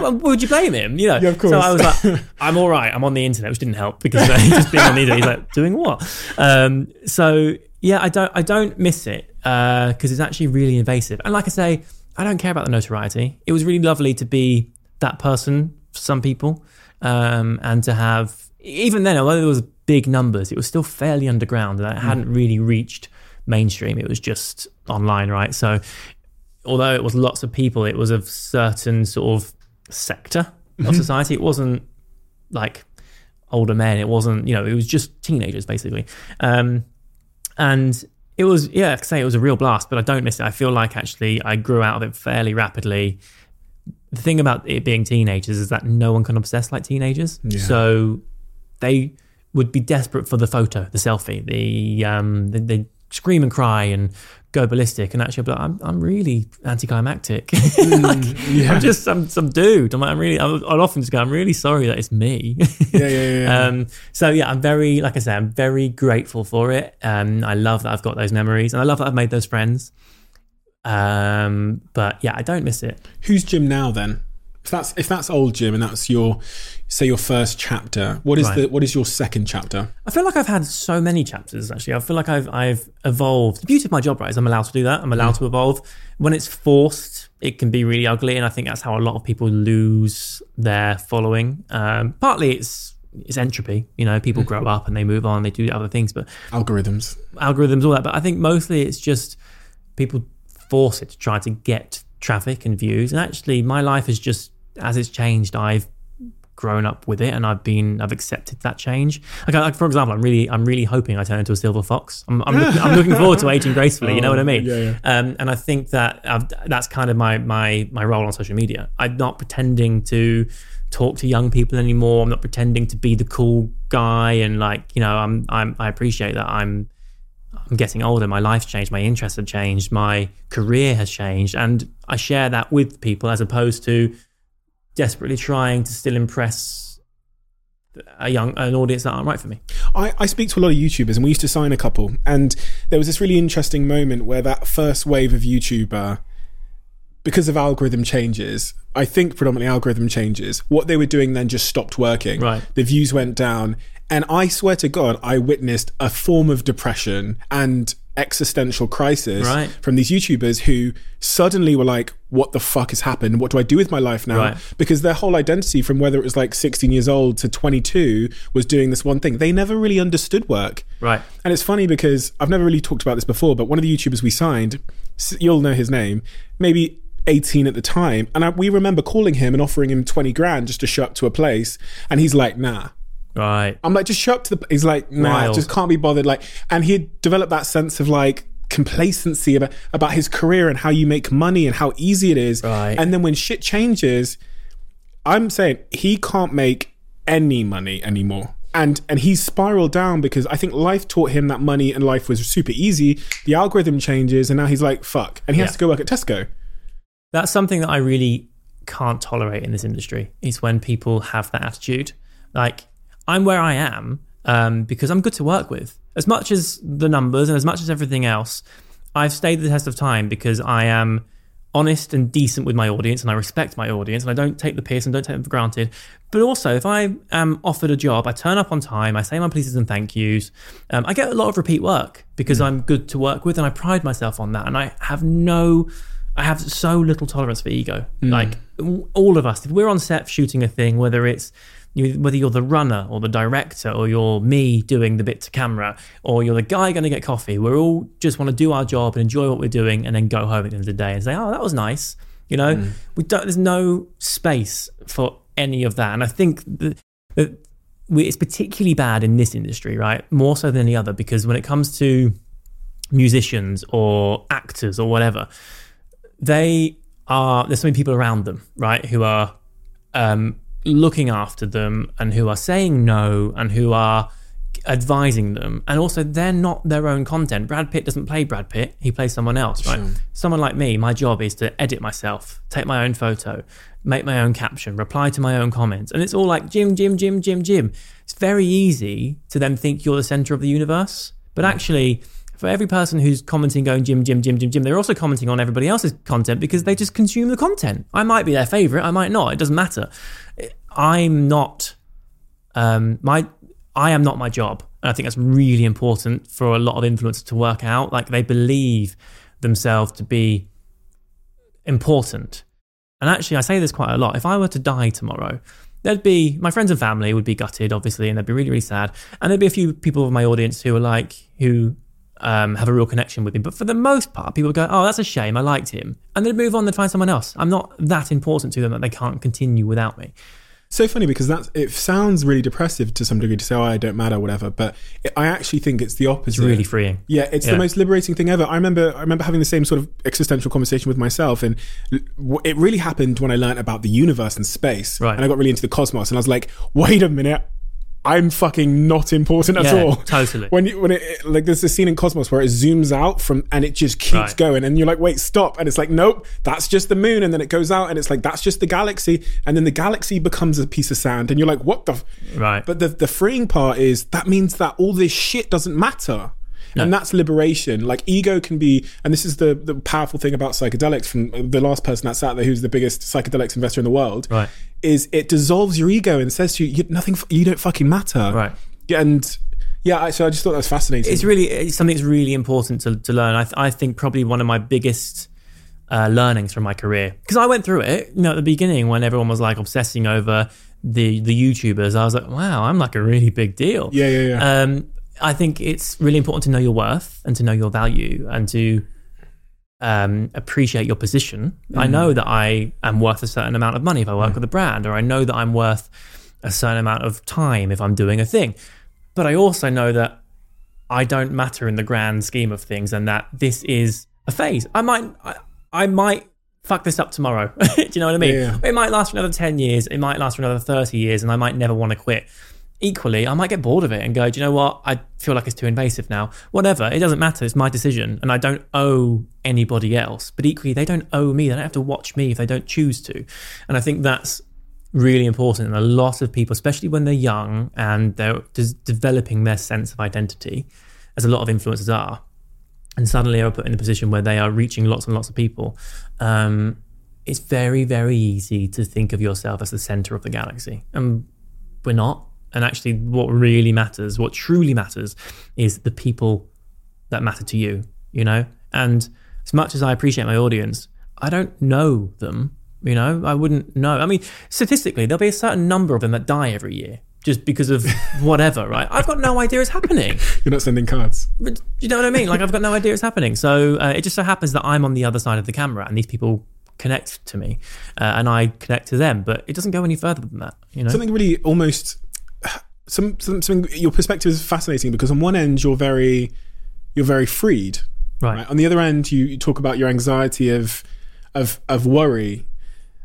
oh, would you blame him? You know, yeah, of course. So I was like, I'm all right. I'm on the internet, which didn't help because uh, just being on the internet, he's like, doing what? Um, so yeah, I don't, I don't miss it because uh, it's actually really invasive. And like I say, I don't care about the notoriety. It was really lovely to be that person for some people um, and to have, even then, although there was big numbers, it was still fairly underground and it mm. hadn't really reached mainstream. It was just online, right? So although it was lots of people, it was a certain sort of sector mm-hmm. of society. It wasn't like older men. It wasn't, you know, it was just teenagers basically. Um, and It was, yeah, I say it was a real blast, but I don't miss it. I feel like actually I grew out of it fairly rapidly. The thing about it being teenagers is that no one can obsess like teenagers. Yeah. So they would be desperate for the photo, the selfie, the um, they the scream and cry and go ballistic. And actually, like, I'm I'm really anticlimactic. Mm, like, yeah. I'm just some some dude. I'm like, I'm really. I'll, I'll often just go, I'm really sorry that it's me. yeah, yeah, yeah. Um, so yeah, I'm very, like I said, I'm very grateful for it. Um, I love that I've got those memories, and I love that I've made those friends. Um, but yeah, I don't miss it. Who's Jim now then? If that's if that's old Jim, and that's your say your first chapter, what is right. the what is your second chapter? I feel like I've had so many chapters actually. I feel like I've I've evolved. The beauty of my job, right, is I'm allowed to do that. I'm allowed mm. to evolve. When it's forced, it can be really ugly, and I think that's how a lot of people lose their following. Um, partly it's it's entropy. You know, people grow up and they move on, they do other things, but algorithms, algorithms, all that. But I think mostly it's just people force it to try to get traffic and views. And actually, my life is just, as it's changed, I've grown up with it, and I've been, I've accepted that change. Like, I, like for example, I'm really, I'm really hoping I turn into a silver fox. I'm, I'm, looking, I'm looking forward to aging gracefully. You know what I mean? Yeah, yeah. Um, and I think that I've, that's kind of my, my, my role on social media. I'm not pretending to talk to young people anymore. I'm not pretending to be the cool guy. And like, you know, I'm, I'm, I appreciate that I'm, I'm getting older. My life's changed. My interests have changed. My career has changed. And I share that with people, as opposed to desperately trying to still impress a young an audience that aren't right for me. I, I speak to a lot of YouTubers, and we used to sign a couple, and there was this really interesting moment where that first wave of YouTuber, because of algorithm changes, I think predominantly algorithm changes, what they were doing then just stopped working. Right. The views went down, and I swear to God, I witnessed a form of depression and existential crisis right. from these YouTubers who suddenly were like, what the fuck has happened? What do I do with my life now? Right. Because their whole identity, from whether it was like sixteen years old to twenty-two, was doing this one thing. They never really understood work. Right. And it's funny because I've never really talked about this before, but one of the YouTubers we signed, you'll know his name, maybe eighteen at the time. And I, we remember calling him and offering him twenty grand just to show up to a place. And he's like, nah. Right. I'm like, just show up to the... He's like, nah, Wild. Just can't be bothered. Like, and he had developed that sense of like complacency about, about his career and how you make money and how easy it is. Right. And then when shit changes, I'm saying he can't make any money anymore. And and he spiraled down because I think life taught him that money and life was super easy. The algorithm changes, and now he's like, fuck. And he yeah. has to go work at Tesco. That's something that I really can't tolerate in this industry, is when people have that attitude. Like, I'm where I am um, because I'm good to work with. As much as the numbers and as much as everything else, I've stayed the test of time because I am honest and decent with my audience, and I respect my audience, and I don't take the piss and don't take them for granted. But also, if I am offered a job, I turn up on time, I say my pleases and thank yous. Um, I get a lot of repeat work because mm. I'm good to work with, and I pride myself on that. And I have no... I have so little tolerance for ego. Mm. Like, all of us, if we're on set shooting a thing, whether it's you, whether you're the runner or the director, or you're me doing the bit to camera, or you're the guy going to get coffee, we all just want to do our job and enjoy what we're doing, and then go home at the end of the day and say, "Oh, that was nice." You know, mm. we don't. There's no space for any of that, and I think that, that we, it's particularly bad in this industry, right? More so than any other, because when it comes to musicians or actors or whatever, they are there's so many people around them, right, who are um looking after them, and who are saying no, and who are advising them. And also, they're not their own content. Brad Pitt doesn't play Brad Pitt, he plays someone else, right? Sure. Someone like me, my job is to edit myself, take my own photo, make my own caption, reply to my own comments. And it's all like Jim, Jim, Jim, Jim, Jim. It's very easy to then think you're the center of the universe. But actually, for every person who's commenting going Jim, Jim, Jim, Jim, Jim, they're also commenting on everybody else's content because they just consume the content. I might be their favorite, I might not, it doesn't matter. I'm not, um, my, I am not my job. And I think that's really important for a lot of influencers to work out. Like, they believe themselves to be important. And actually, I say this quite a lot. If I were to die tomorrow, there'd be, my friends and family would be gutted, obviously, and they'd be really, really sad. And there'd be a few people of my audience who are like, who, Um, have a real connection with him. But for the most part, people go, oh, that's a shame, I liked him, and they'd move on, they'd find someone else. I'm not that important to them that they can't continue without me. So funny, because that's, it sounds really depressive to some degree to say, oh, I don't matter, whatever, but it, I actually think it's the opposite. It's really freeing. Yeah, it's yeah. the most liberating thing ever. I remember I remember having the same sort of existential conversation with myself, and it really happened when I learned about the universe and space, right. and I got really into the cosmos, and I was like, wait a minute, I'm fucking not important at yeah, all. Totally. When you, when it, like, there's this scene in Cosmos where it zooms out from, and it just keeps right. going, and you're like, wait, stop. And it's like, nope, that's just the moon. And then it goes out, and it's like, that's just the galaxy. And then the galaxy becomes a piece of sand, and you're like, what the? F-? Right. But the, the freeing part is, that means that all this shit doesn't matter. No. And that's liberation. Like, ego can be, and this is the, the powerful thing about psychedelics from the last person that's out there who's the biggest psychedelics investor in the world, right, is it dissolves your ego and says to you, you nothing, you don't fucking matter. Right. And yeah, so I just thought that was fascinating. It's really it's something that's really important to, to learn. I, th- I think probably one of my biggest uh, learnings from my career, because I went through it, you know, at the beginning when everyone was like obsessing over the the YouTubers, I was like, wow, I'm like a really big deal. Yeah, yeah, yeah. Um, I think it's really important to know your worth and to know your value and to um, appreciate your position. Mm. I know that I am worth a certain amount of money if I work mm. with a brand, or I know that I'm worth a certain amount of time if I'm doing a thing. But I also know that I don't matter in the grand scheme of things, and that this is a phase. I might, I, I might fuck this up tomorrow. Do you know what I mean? Yeah. It might last for another ten years. It might last for another thirty years, and I might never want to quit. Equally, I might get bored of it and go, do you know what? I feel like it's too invasive now. Whatever. It doesn't matter. It's my decision, and I don't owe anybody else. But equally, they don't owe me. They don't have to watch me if they don't choose to. And I think that's really important. And a lot of people, especially when they're young and they're just developing their sense of identity, as a lot of influencers are, and suddenly are put in a position where they are reaching lots and lots of people, um, it's very, very easy to think of yourself as the center of the galaxy. And we're not. And actually what really matters, what truly matters, is the people that matter to you, you know? And as much as I appreciate my audience, I don't know them. You know, I wouldn't know. I mean, statistically, there'll be a certain number of them that die every year just because of whatever, right? I've got no idea it's happening. You're not sending cards. But you know what I mean? Like, I've got no idea it's happening. So uh, it just so happens that I'm on the other side of the camera and these people connect to me uh, and I connect to them, but it doesn't go any further than that, you know? Something really almost, some, some, something, your perspective is fascinating because on one end, you're very, you're very freed. Right. Right? On the other end, you, you talk about your anxiety of, of, of worry.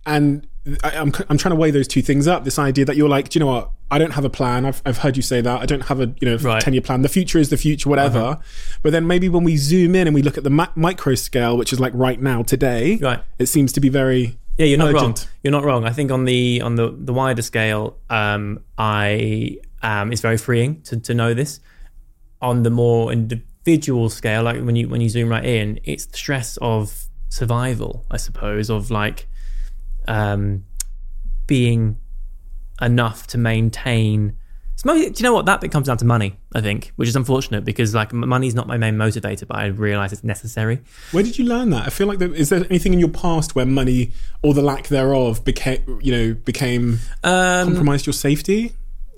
And I, I'm I'm trying to weigh those two things up. This idea that you're like, do you know what? I don't have a plan. I've I've heard you say that. I don't have a you know right. ten year plan. The future is the future, whatever. Uh-huh. But then maybe when we zoom in and we look at the ma- micro scale, which is like right now, today, right. It seems to be very yeah. You're not urgent. wrong. You're not wrong. I think on the on the, the wider scale, um, I um, it's very freeing to to know this. On the more individual scale, like when you when you zoom right in, it's the stress of survival, I suppose, of like. Um, being enough to maintain. Do you know what? That bit comes down to money, I think, which is unfortunate because like money's not my main motivator, but I realise it's necessary. Where did you learn that? I feel like there, is there anything in your past where money or the lack thereof became, you know, became um, compromised your safety?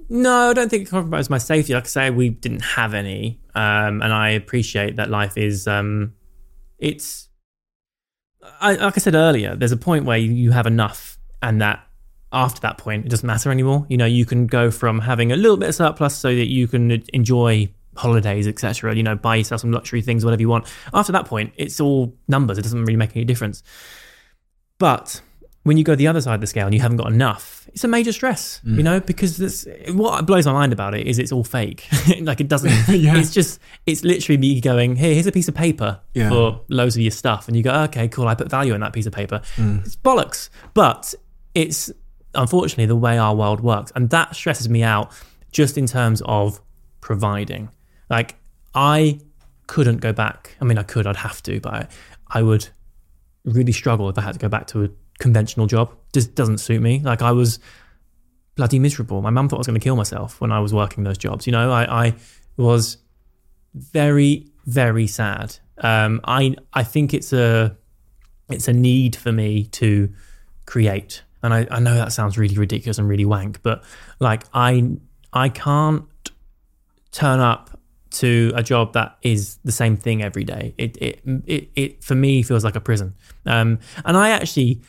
No, I don't think it compromised my safety. Like I say, we didn't have any, um, and I appreciate that life is. Um, it's. I, like I said earlier, there's a point where you have enough, and that after that point, it doesn't matter anymore. You know, you can go from having a little bit of surplus so that you can enjoy holidays, et cetera. You know, buy yourself some luxury things, whatever you want. After that point, it's all numbers. It doesn't really make any difference. But when you go the other side of the scale and you haven't got enough, it's a major stress, mm. you know, because it's, what blows my mind about it is it's all fake. Like it doesn't, yeah. It's just, it's literally me going, hey, here's a piece of paper yeah. for loads of your stuff. And you go, okay, cool. I put value in that piece of paper. Mm. It's bollocks. But it's unfortunately the way our world works. And that stresses me out just in terms of providing. Like I couldn't go back. I mean, I could, I'd have to, but I would really struggle if I had to go back to a conventional job. Just doesn't suit me. Like I was bloody miserable. My mum thought I was going to kill myself when I was working those jobs. You know, I, I was very, very sad. Um, I I think it's a it's a need for me to create. And I, I know that sounds really ridiculous and really wank, but like I I can't turn up to a job that is the same thing every day. It it it, it for me feels like a prison. Um, and I actually.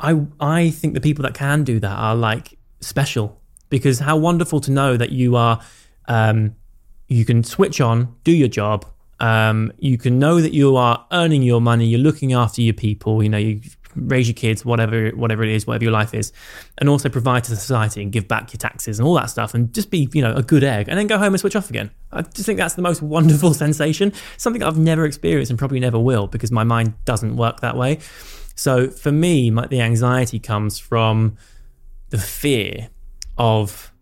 I I think the people that can do that are like special, because how wonderful to know that you are, um, you can switch on, do your job. Um, you can know that you are earning your money. You're looking after your people. You know, you raise your kids, whatever, whatever it is, whatever your life is, and also provide to society and give back your taxes and all that stuff, and just be, you know, a good egg, and then go home and switch off again. I just think that's the most wonderful sensation. Something I've never experienced and probably never will, because my mind doesn't work that way. So for me, my, the anxiety comes from the fear of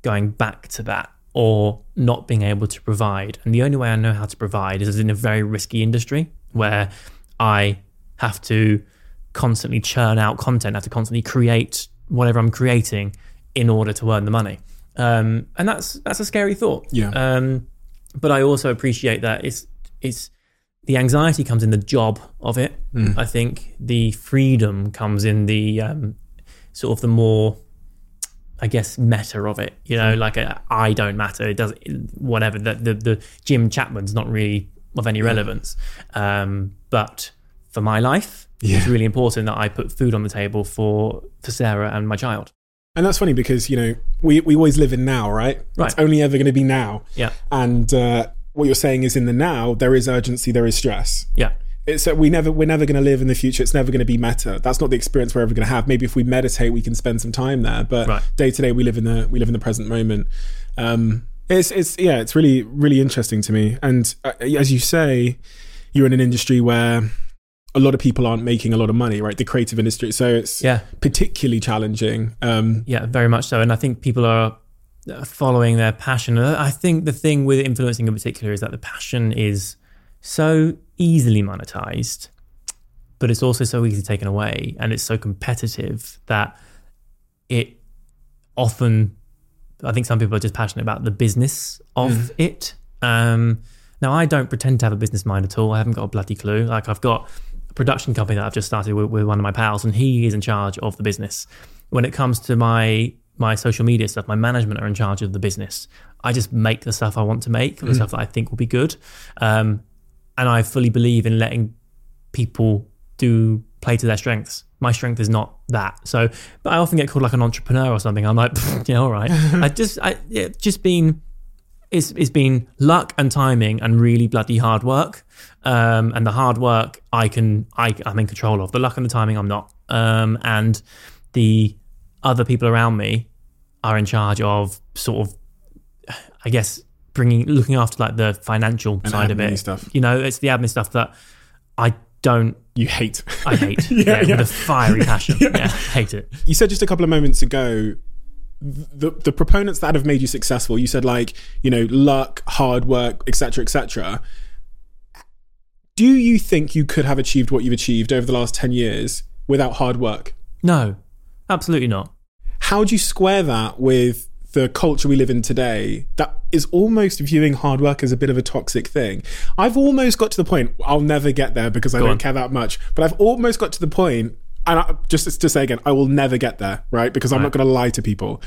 going back to that, or not being able to provide. And the only way I know how to provide is in a very risky industry where I have to constantly churn out content, I have to constantly create whatever I'm creating in order to earn the money. Um, and that's that's a scary thought. Yeah. Um, but I also appreciate that it's it's the anxiety comes in the job of it. Mm. I think the freedom comes in the um, sort of the more, I guess, meta of it. You know, like a, I don't matter. It does whatever. The, the the Jim Chapman's not really of any relevance. Yeah. Um, but for my life, yeah. it's really important that I put food on the table for for Sarah and my child. And that's funny because, you know, we, we always live in now, right? Right. It's only ever going to be now. Yeah. And uh, what you're saying is in the now, there is urgency, there is stress. Yeah. It's that we never, we're never going to live in the future. It's never going to be meta. That's not the experience we're ever going to have. Maybe if we meditate, we can spend some time there. But day to day, we live in the we live in the present moment. Um, it's it's yeah, it's really really interesting to me. And uh, as you say, you're in an industry where a lot of people aren't making a lot of money, right? The creative industry, so it's yeah. particularly challenging. Um, yeah, very much so. And I think people are following their passion. I think the thing with influencing in particular is that the passion is so easily monetized, but it's also so easily taken away, and it's so competitive that it often, I think some people are just passionate about the business of mm. it. Um, now, I don't pretend to have a business mind at all. I haven't got a bloody clue. Like, I've got a production company that I've just started with, with one of my pals, and he is in charge of the business. When it comes to my my social media stuff, my management are in charge of the business. I just make the stuff I want to make, mm. the stuff that I think will be good. Um, And I fully believe in letting people do play to their strengths. My strength is not that. So, but I often get called like an entrepreneur or something. I'm like, yeah, all right. I just, I it's just been, it's it's been luck and timing and really bloody hard work. Um, and the hard work I can, I I'm in control of. The luck and the timing, I'm not. Um, and the other people around me are in charge of sort of, I guess, bringing, looking after like the financial and side of it stuff. You know, it's the admin stuff that I don't you hate I hate yeah, yeah, yeah. with a fiery passion. yeah. yeah hate it You said just a couple of moments ago the the proponents that have made you successful, you said, like, you know, luck, hard work, etc, etc. Do you think you could have achieved what you've achieved over the last ten years without hard work? No, absolutely not. How do you square that with the culture we live in today that is almost viewing hard work as a bit of a toxic thing? I've almost got to the point, I'll never get there because I Go don't on. care that much, but I've almost got to the point, and I, just to say again, I will never get there, right? Because I'm right. not going to lie to people,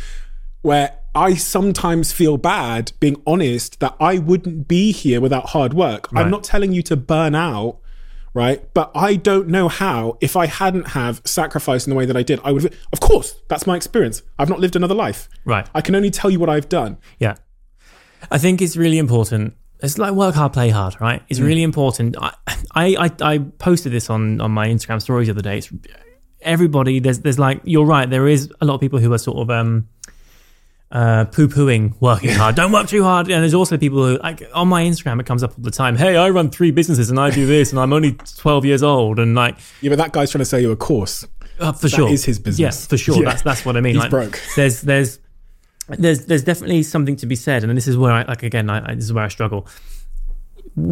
where I sometimes feel bad being honest that I wouldn't be here without hard work. Right. I'm not telling you to burn out, right? But I don't know how, if I hadn't have sacrificed in the way that I did, I would have, of course, that's my experience. I've not lived another life. Right. I can only tell you what I've done. Yeah. I think it's really important. It's like work hard, play hard, right? It's mm. really important. I, I I I posted this on, on my Instagram stories the other day. It's, everybody, there's there's like, you're right, there is a lot of people who are sort of um uh poo-pooing working hard. Don't work too hard. And there's also people who, like, on my Instagram it comes up all the time, hey, I run three businesses and I do this and I'm only twelve years old, and like, yeah, but that guy's trying to sell you a course. Uh, for that sure is his business. Yes, for sure. Yeah. That's that's what I mean. He's like, broke. There's there's there's there's definitely something to be said, and this is where I like again I, I, this is where I struggle.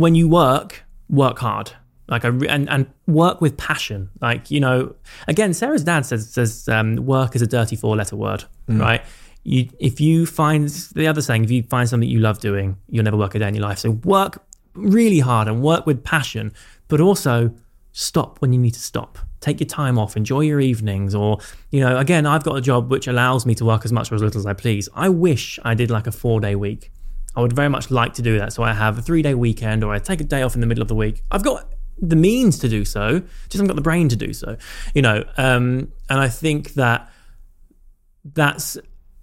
When you work, work hard. Like I re- and and work with passion. Like, you know, again, Sarah's dad says says um, work is a dirty four letter word, mm. right? You, if you find, the other saying, if you find something you love doing, you'll never work a day in your life. So work really hard and work with passion, but also stop when you need to stop. Take your time off, enjoy your evenings, or, you know, again, I've got a job which allows me to work as much or as little as I please. I wish I did like a four day week. I would very much like to do that. So I have a three day weekend, or I take a day off in the middle of the week. I've got the means to do so, just haven't got the brain to do so, you know. Um, and I think that that's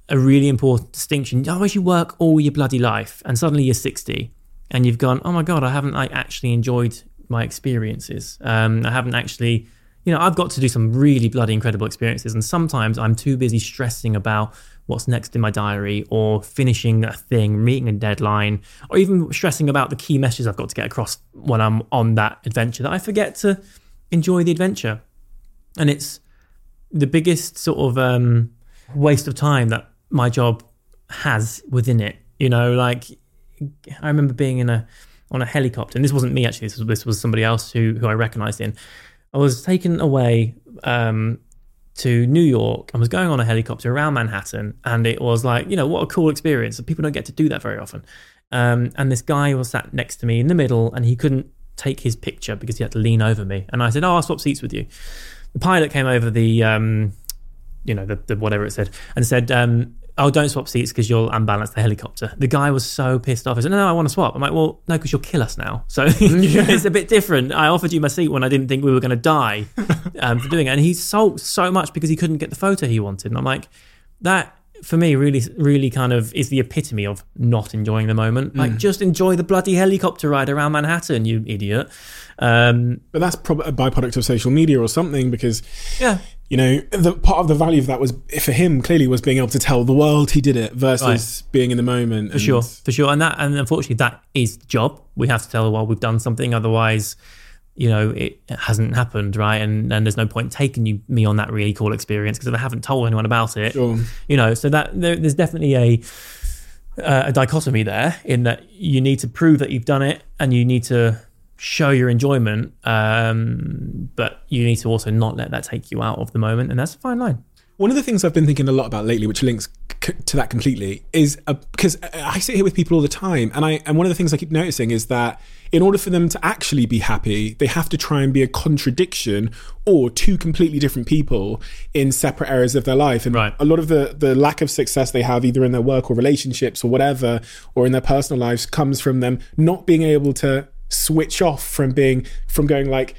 a really important distinction. Otherwise you work all your bloody life and suddenly you're sixty and you've gone, oh my God, I haven't like actually enjoyed my experiences. Um, I haven't actually, you know, I've got to do some really bloody incredible experiences, and sometimes I'm too busy stressing about what's next in my diary, or finishing a thing, meeting a deadline, or even stressing about the key messages I've got to get across when I'm on that adventure, that I forget to enjoy the adventure. And it's the biggest sort of um, waste of time that my job has within it You know, like, I remember being in a on a helicopter, and this wasn't me actually, this was, this was somebody else who who I recognised in. I was taken away um, to New York and was going on a helicopter around Manhattan, and it was like, you know, what a cool experience. People don't get to do that very often. Um, and this guy was sat next to me in the middle, and he couldn't take his picture because he had to lean over me. And I said, oh, I'll swap seats with you. The pilot came over the, um, you know, the, the whatever it said, and said, um, oh, don't swap seats because you'll unbalance the helicopter. The guy was so pissed off. He said, no, no, I want to swap. I'm like, well, no, because you'll kill us now. So it's a bit different. I offered you my seat when I didn't think we were going to die um, for doing it. And he sulked so much because he couldn't get the photo he wanted. And I'm like, that for me really, really kind of is the epitome of not enjoying the moment. Like, mm. just enjoy the bloody helicopter ride around Manhattan, you idiot. Um, but that's probably a byproduct of social media or something, because... yeah. You know, the part of the value of that was, for him, clearly was being able to tell the world he did it versus right. being in the moment. And for sure, for sure. And that, and unfortunately, that is the job. We have to tell the world we've done something. Otherwise, you know, it hasn't happened, right? And and there's no point taking you me on that really cool experience, because if I haven't told anyone about it, sure. you know, so that there, there's definitely a uh, a dichotomy there, in that you need to prove that you've done it and you need to show your enjoyment, um, but you need to also not let that take you out of the moment, and that's a fine line. One of the things I've been thinking a lot about lately, which links c- to that completely, is uh, because I sit here with people all the time, and I and one of the things I keep noticing is that in order for them to actually be happy, they have to try and be a contradiction or two completely different people in separate areas of their life. And right. a lot of the, the lack of success they have, either in their work or relationships or whatever, or in their personal lives, comes from them not being able to switch off from being from going like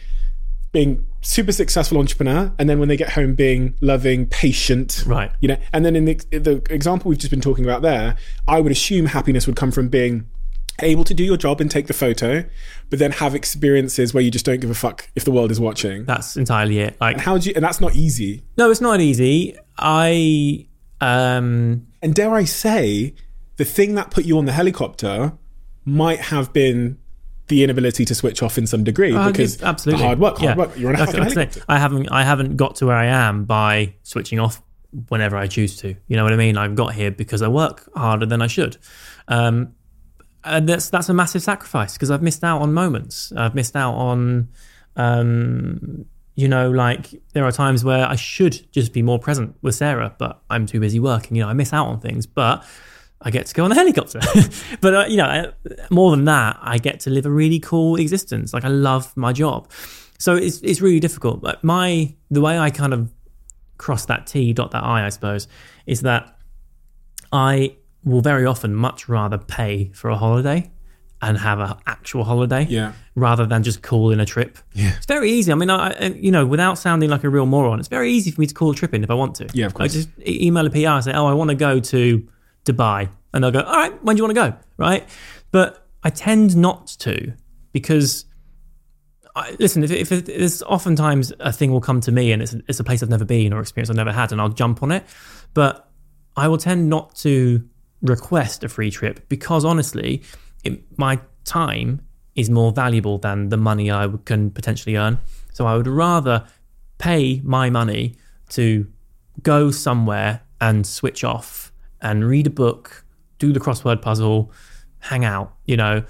being super successful entrepreneur, and then when they get home being loving, patient, right, you know. And then in the, the example we've just been talking about there, I would assume happiness would come from being able to do your job and take the photo, but then have experiences where you just don't give a fuck if the world is watching. That's entirely it. Like, and how do you, and that's not easy. No, it's not easy. I um and dare I say, the thing that put you on the helicopter might have been the inability to switch off in some degree, uh, because absolutely. hard work, hard yeah. work. You're on a fucking helicopter. I haven't, I haven't got to where I am by switching off whenever I choose to. You know what I mean? I've got here because I work harder than I should. Um, and that's that's a massive sacrifice, because I've missed out on moments. I've missed out on, um, you know, like there are times where I should just be more present with Sarah, but I'm too busy working. You know, I miss out on things, but I get to go on the helicopter. But, uh, you know, I, more than that, I get to live a really cool existence. Like, I love my job. So it's it's really difficult. But my the way I kind of cross that T, dot that I, I suppose, is that I will very often much rather pay for a holiday and have an actual holiday yeah. rather than just call in a trip. Yeah. It's very easy. I mean, I, you know, without sounding like a real moron, it's very easy for me to call a trip in if I want to. Yeah, of course. I just email a P R and say, oh, I want to go to Dubai, and they'll go, all right, when do you want to go, right? But I tend not to, because I, listen, if, if, if there's oftentimes a thing will come to me, and it's it's a place I've never been or experience I've never had, and I'll jump on it, but I will tend not to request a free trip, because honestly, it, my time is more valuable than the money I can potentially earn. So I would rather pay my money to go somewhere and switch off and read a book, do the crossword puzzle, hang out, you know,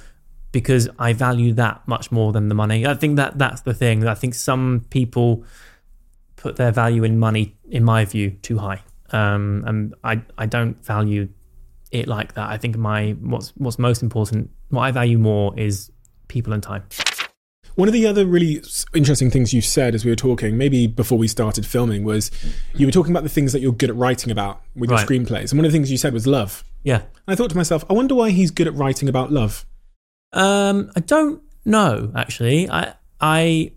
because I value that much more than the money. I think that that's the thing. I think some people put their value in money, in my view, too high. Um, and I, I don't value it like that. I think my what's what's most important, what I value more, is people and time. One of the other really interesting things you said as we were talking, maybe before we started filming, was you were talking about the things that you're good at writing about with right. your screenplays. And one of the things you said was love. Yeah. And I thought to myself, I wonder why he's good at writing about love. Um, I don't know, actually. I I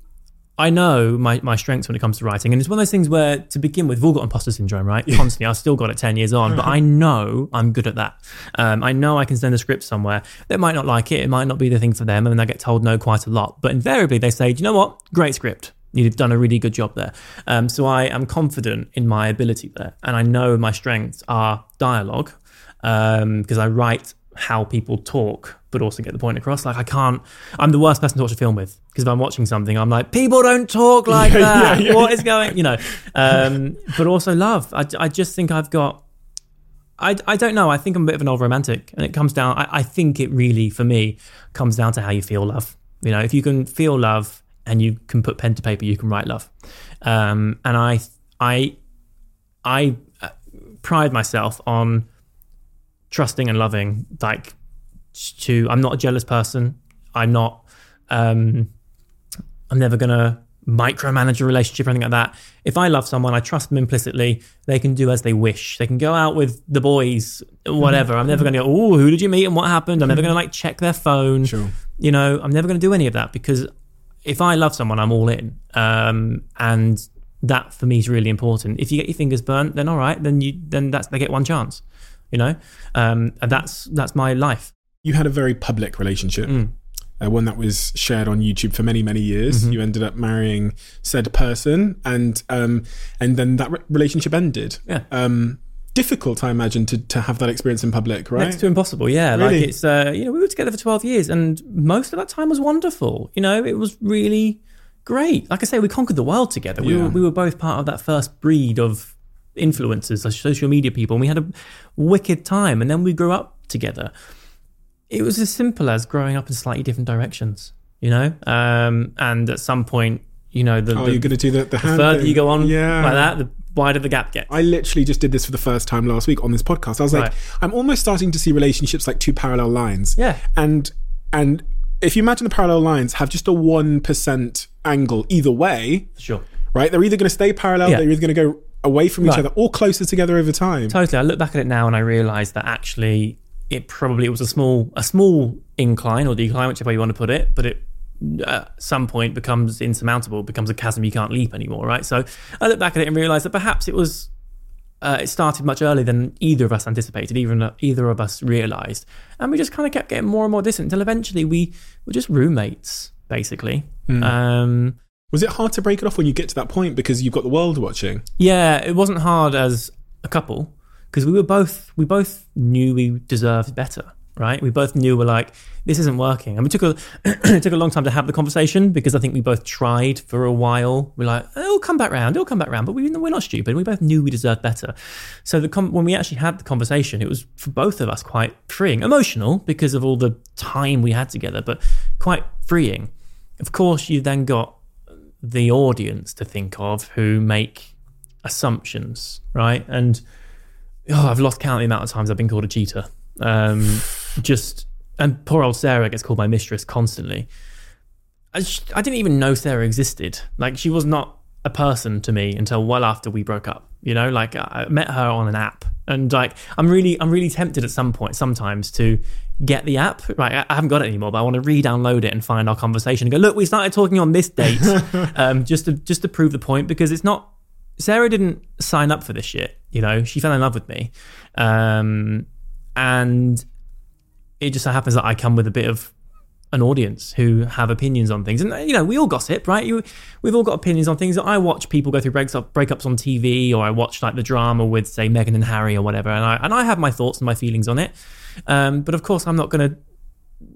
I know my, my strengths when it comes to writing. And it's one of those things where, to begin with, we've all got imposter syndrome, right? Constantly. I've still got it ten years on, but I know I'm good at that. Um, I know I can send a script somewhere. They might not like it. It might not be the thing for them. I mean, I get told no quite a lot. But invariably, they say, do you know what? Great script. You've done a really good job there. Um, so I am confident in my ability there. And I know my strengths are dialogue, um, because I write how people talk, but also get the point across. Like, I can't, I'm the worst person to watch a film with, because if I'm watching something, I'm like, people don't talk like yeah, that. Yeah, yeah, what yeah. is going, you know, um, but also love. I, I just think I've got, I, I don't know. I think I'm a bit of an old romantic, and it comes down, I, I think it really, for me, comes down to how you feel love. You know, if you can feel love and you can put pen to paper, you can write love. Um, and I, I, I pride myself on trusting and loving, like, to, I'm not a jealous person. I'm not, um, I'm never going to micromanage a relationship or anything like that. If I love someone, I trust them implicitly. They can do as they wish. They can go out with the boys, whatever. I'm never going to go, oh, who did you meet and what happened? I'm never going to like check their phone. Sure. You know, I'm never going to do any of that, because if I love someone, I'm all in. Um, and that for me is really important. If you get your fingers burnt, then all right, then you, then that's, they get one chance, you know? Um, and that's, that's my life. You had a very public relationship. Mm. Uh, one that was shared on YouTube for many, many years. Mm-hmm. You ended up marrying said person, and um, and then that re- relationship ended. Yeah. Um, difficult, I imagine, to, to have that experience in public, right? Next to impossible, yeah. Really? Like it's, uh, you know, we were together for twelve years, and most of that time was wonderful. You know, it was really great. Like I say, we conquered the world together. We, yeah. were, we were both part of that first breed of influencers, social media people, and we had a wicked time, and then we grew up together. It was as simple as growing up in slightly different directions, you know? Um, and at some point, you know, the, oh, the, you're gonna do the, the, the further you go on yeah. like that, the wider the gap gets. I literally just did this for the first time last week on this podcast. I was right. like, I'm almost starting to see relationships like two parallel lines. Yeah. And and if you imagine the parallel lines have just a one percent angle either way, sure. right? They're either gonna stay parallel, yeah. they're either gonna go away from each right. other, or closer together over time. Totally. I look back at it now and I realise that actually, it probably it was a small a small incline or decline, whichever way you want to put it, but it at some point becomes insurmountable, becomes a chasm you can't leap anymore, right? So I look back at it and realise that perhaps it was uh, it started much earlier than either of us anticipated, even either of us realised, and we just kind of kept getting more and more distant until eventually we were just roommates, basically. Mm. Um, was it hard to break it off when you get to that point because you've got the world watching? Yeah, it wasn't hard as a couple. Because we were both, we both knew we deserved better, right? We both knew we're like, this isn't working. And we took a, it took a long time to have the conversation because I think we both tried for a while. We're like, it'll come back round, it'll come back round. But we, we're not stupid. We both knew we deserved better. So the com- when we actually had the conversation, it was for both of us quite freeing. Emotional because of all the time we had together, but quite freeing. Of course, you then got the audience to think of who make assumptions, right? And... oh, I've lost count of the amount of times I've been called a cheater. Um, just, and poor old Sarah gets called my mistress constantly. I, sh- I didn't even know Sarah existed. Like, she was not a person to me until well after we broke up. You know, like I met her on an app, and like I'm really, I'm really tempted at some point, sometimes to get the app. Right, I haven't got it anymore, but I want to re-download it and find our conversation and go, look, we started talking on this date, um, just to just to prove the point, because it's not. Sarah didn't sign up for this shit, you know, she fell in love with me. Um, and it just so happens that I come with a bit of an audience who have opinions on things. And, you know, we all gossip, right? You, we've all got opinions on things. I watch people go through breaks up, breakups on T V, or I watch like the drama with, say, Meghan and Harry or whatever. And I, and I have my thoughts and my feelings on it. Um, but of course, I'm not going to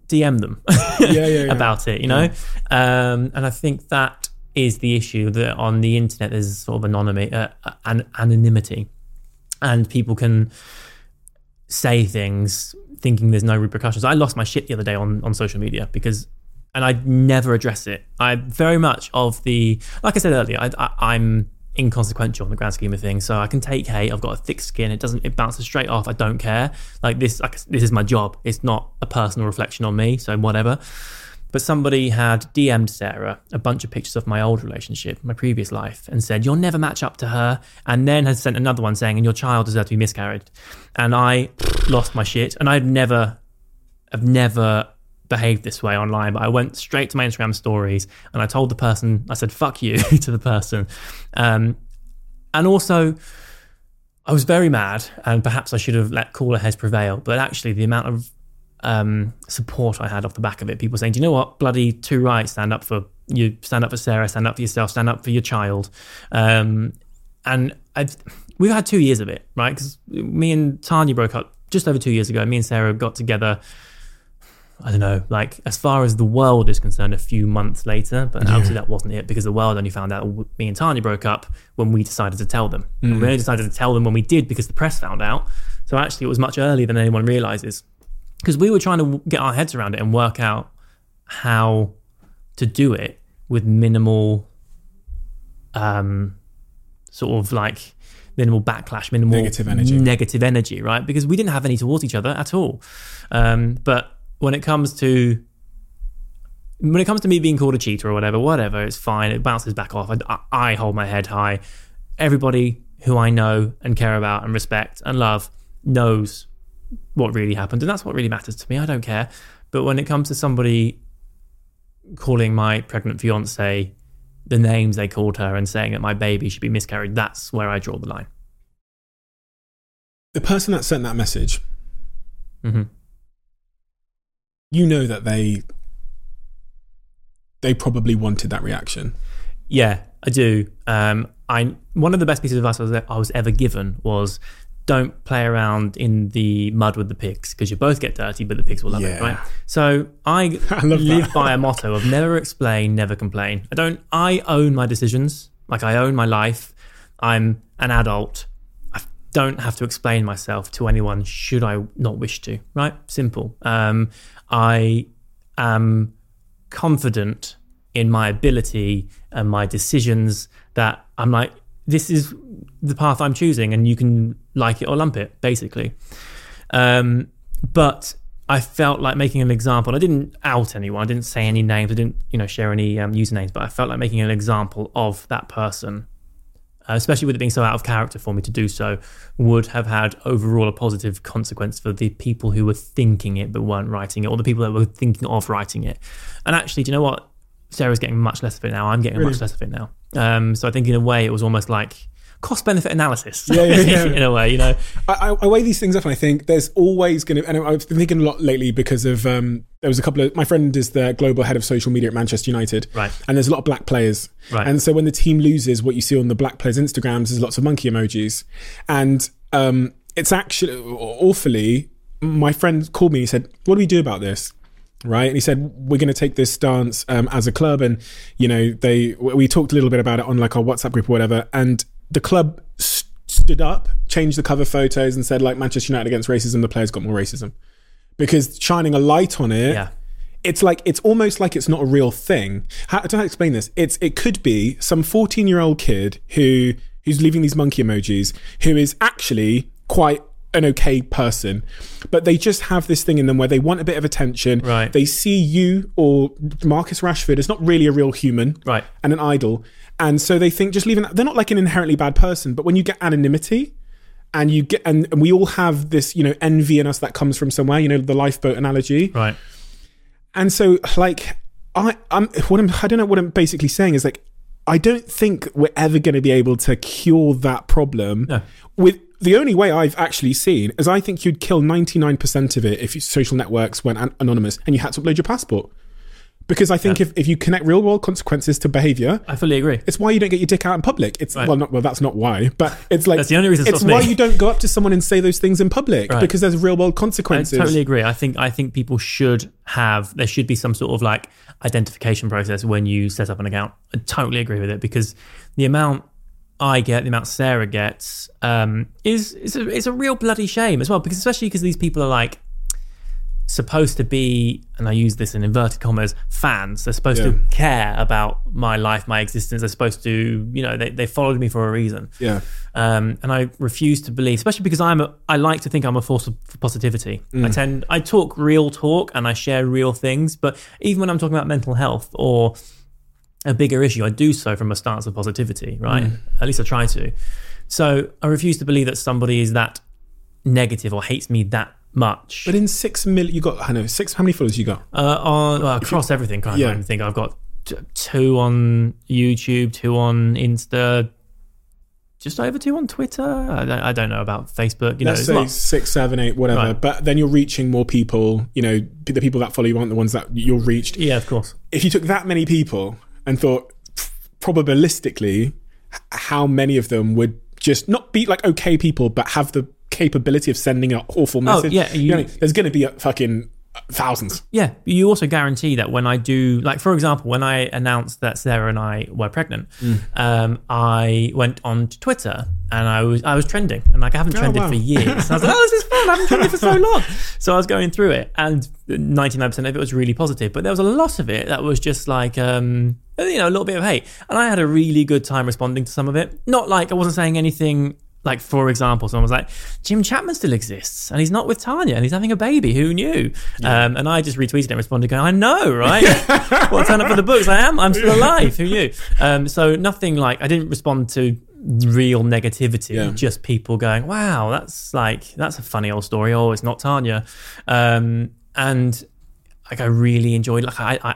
D M them yeah, yeah, yeah. about it, you know? Yeah. Um, and I think that is the issue, that on the internet there's sort of anonymity, uh, an- anonymity, and people can say things thinking there's no repercussions. I lost my shit the other day on, on social media because, and I never address it. I very much of the, like I said earlier, I, I, I'm inconsequential in the grand scheme of things, so I can take hate. I've got a thick skin. It doesn't, it bounces straight off. I don't care. Like this, like, this is my job. It's not a personal reflection on me, so whatever. But somebody had D M'd Sarah a bunch of pictures of my old relationship, my previous life, and said, you'll never match up to her. And then has sent another one saying, and your child deserved to be miscarried. And I lost my shit. And I've never, I've never behaved this way online. But I went straight to my Instagram stories and I told the person, I said, fuck you to the person. Um, and also, I was very mad, and perhaps I should have let cooler heads prevail. But actually, the amount of Um, support I had off the back of it, people saying, do you know what, bloody too right, stand up for you, stand up for Sarah, stand up for yourself, stand up for your child. Um, and I've, we've had two years of it, right? Because me and Tanya broke up just over two years ago. Me and Sarah got together, I don't know, like as far as the world is concerned, a few months later, but yeah. obviously that wasn't it, because the world only found out me and Tanya broke up when we decided to tell them. Mm. And we only decided to tell them when we did because the press found out. So actually it was much earlier than anyone realizes, because we were trying to get our heads around it and work out how to do it with minimal um, sort of like minimal backlash, minimal negative energy, negative energy, right? Because we didn't have any towards each other at all. Um, but when it comes to when it comes to me being called a cheater or whatever, whatever, it's fine. It bounces back off. I, I hold my head high. Everybody who I know and care about and respect and love knows what really happened, and that's what really matters to me. I don't care. But when it comes to somebody calling my pregnant fiance the names they called her and saying that my baby should be miscarried, that's where I draw the line. The person that sent that message, mm-hmm. you know that they they probably wanted that reaction. Yeah, I do. Um, I one of the best pieces of advice I was, I was ever given was, don't play around in the mud with the pigs, because you both get dirty, but the pigs will love yeah. it, right? So I, I live by a motto of never explain, never complain. I don't, I own my decisions. Like, I own my life. I'm an adult. I don't have to explain myself to anyone should I not wish to, right? Simple. Um, I am confident in my ability and my decisions that I'm like, this is the path I'm choosing and you can like it or lump it, basically. Um, but I felt like making an example. I didn't out anyone. I didn't say any names. I didn't, you know, share any um, usernames, but I felt like making an example of that person, uh, especially with it being so out of character for me to do so, would have had overall a positive consequence for the people who were thinking it but weren't writing it, or the people that were thinking of writing it. And actually, do you know what? Sarah's getting much less of it now. I'm getting really? much less of it now. Um, so I think in a way it was almost like cost-benefit analysis. Yeah, yeah, yeah. In a way, you know. I, I weigh these things up, and I think there's always going to... And I've been thinking a lot lately because of... Um, there was a couple of... My friend is the global head of social media at Manchester United. Right. And there's a lot of black players. Right. And so when the team loses, what you see on the black players' Instagrams is lots of monkey emojis. And um, it's actually... Awfully, my friend called me and he said, what do we do about this? Right. And he said, we're going to take this stance um, as a club. And, you know, they we talked a little bit about it on like our WhatsApp group or whatever. And the club st- stood up, changed the cover photos and said, like, Manchester United against racism, the players got more racism. Because shining a light on it, yeah. it's like, it's almost like it's not a real thing. How, I don't know how to explain this. It's, it could be some fourteen year old kid who who's leaving these monkey emojis, who is actually quite an okay person, but they just have this thing in them where they want a bit of attention. Right. They see you or Marcus Rashford as not really a real human, right, and an idol, and so they think just leaving that. They're not like an inherently bad person, but when you get anonymity, and you get, and, and we all have this, you know, envy in us that comes from somewhere. You know, the lifeboat analogy, right? And so, like, I, I'm what I'm, I don't know what I'm basically saying is, like, I don't think we're ever going to be able to cure that problem. No. With the only way I've actually seen is I think you'd kill ninety-nine percent of it if social networks went an- anonymous and you had to upload your passport. Because I think yeah. if, if you connect real world consequences to behaviour... I fully agree. It's why you don't get your dick out in public. It's right. well, not well, that's not why, but it's like... that's the only reason it's why me. You don't go up to someone and say those things in public, right. because there's real world consequences. I totally agree. I think I think people should have... There should be some sort of like identification process when you set up an account. I totally agree with it, because the amount... I get, the amount Sarah gets, um, is it's a, it's a real bloody shame as well, because especially because these people are like supposed to be, and I use this in inverted commas, fans. They're supposed yeah. to care about my life, my existence. They're supposed to, you know, they, they followed me for a reason. Yeah. Um, and I refuse to believe, especially because I'm a, I like to think I'm a force for positivity. Mm. I tend, I talk real talk and I share real things, but even when I'm talking about mental health or a bigger issue, I do so from a stance of positivity, right? Mm. At least I try to. So I refuse to believe that somebody is that negative or hates me that much. But in six million, you got, I know, six, how many followers you got? Uh, on, well, across you, everything, kind yeah. of thing. I've got t- two on YouTube, two on Insta, just over two on Twitter. I, I don't know about Facebook. You Let's know, say six, seven, eight, whatever. Right. But then you're reaching more people. You know, the people that follow you aren't the ones that you're reached. Yeah, of course. If you took that many people... and thought probabilistically how many of them would just not be like okay people but have the capability of sending an awful message. Oh, yeah, you, you know, there's going to be a fucking Thousands. Yeah. You also guarantee that when I do, like, for example, when I announced that Sarah and I were pregnant, mm. um, I went on to Twitter and I was I was trending. And like I haven't trended oh, wow. for years. And I was like, oh, this is fun. I haven't trended for so long. So I was going through it, and ninety-nine percent of it was really positive. But there was a lot of it that was just like, um, you know, a little bit of hate. And I had a really good time responding to some of it. Not like I wasn't saying anything. Like, for example, someone was like, Jim Chapman still exists and he's not with Tanya and he's having a baby. Who knew? Yeah. Um, and I just retweeted it and responded going, I know, right? Well, turn up for the books. I am. I'm still alive. Who knew? Um, so nothing like, I didn't respond to real negativity, yeah. just people going, wow, that's like, that's a funny old story. Oh, it's not Tanya. Um, and like, I really enjoyed, like, I, I,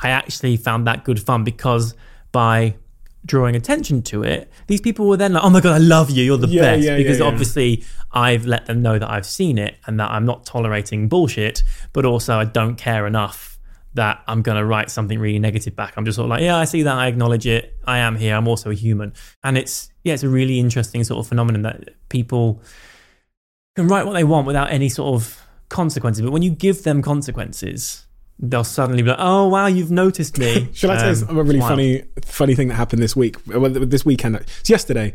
I actually found that good fun, because by drawing attention to it, these people were then like, oh my God, I love you, you're the yeah, best. Yeah, because yeah, yeah. obviously I've let them know that I've seen it and that I'm not tolerating bullshit, but also I don't care enough that I'm going to write something really negative back. I'm just sort of like, yeah, I see that, I acknowledge it, I am here, I'm also a human. And it's, yeah, it's a really interesting sort of phenomenon that people can write what they want without any sort of consequences. But when you give them consequences, they'll suddenly be like, oh wow, you've noticed me. Shall I tell um, you a really wow. funny funny thing that happened this week, well, this weekend, it's yesterday.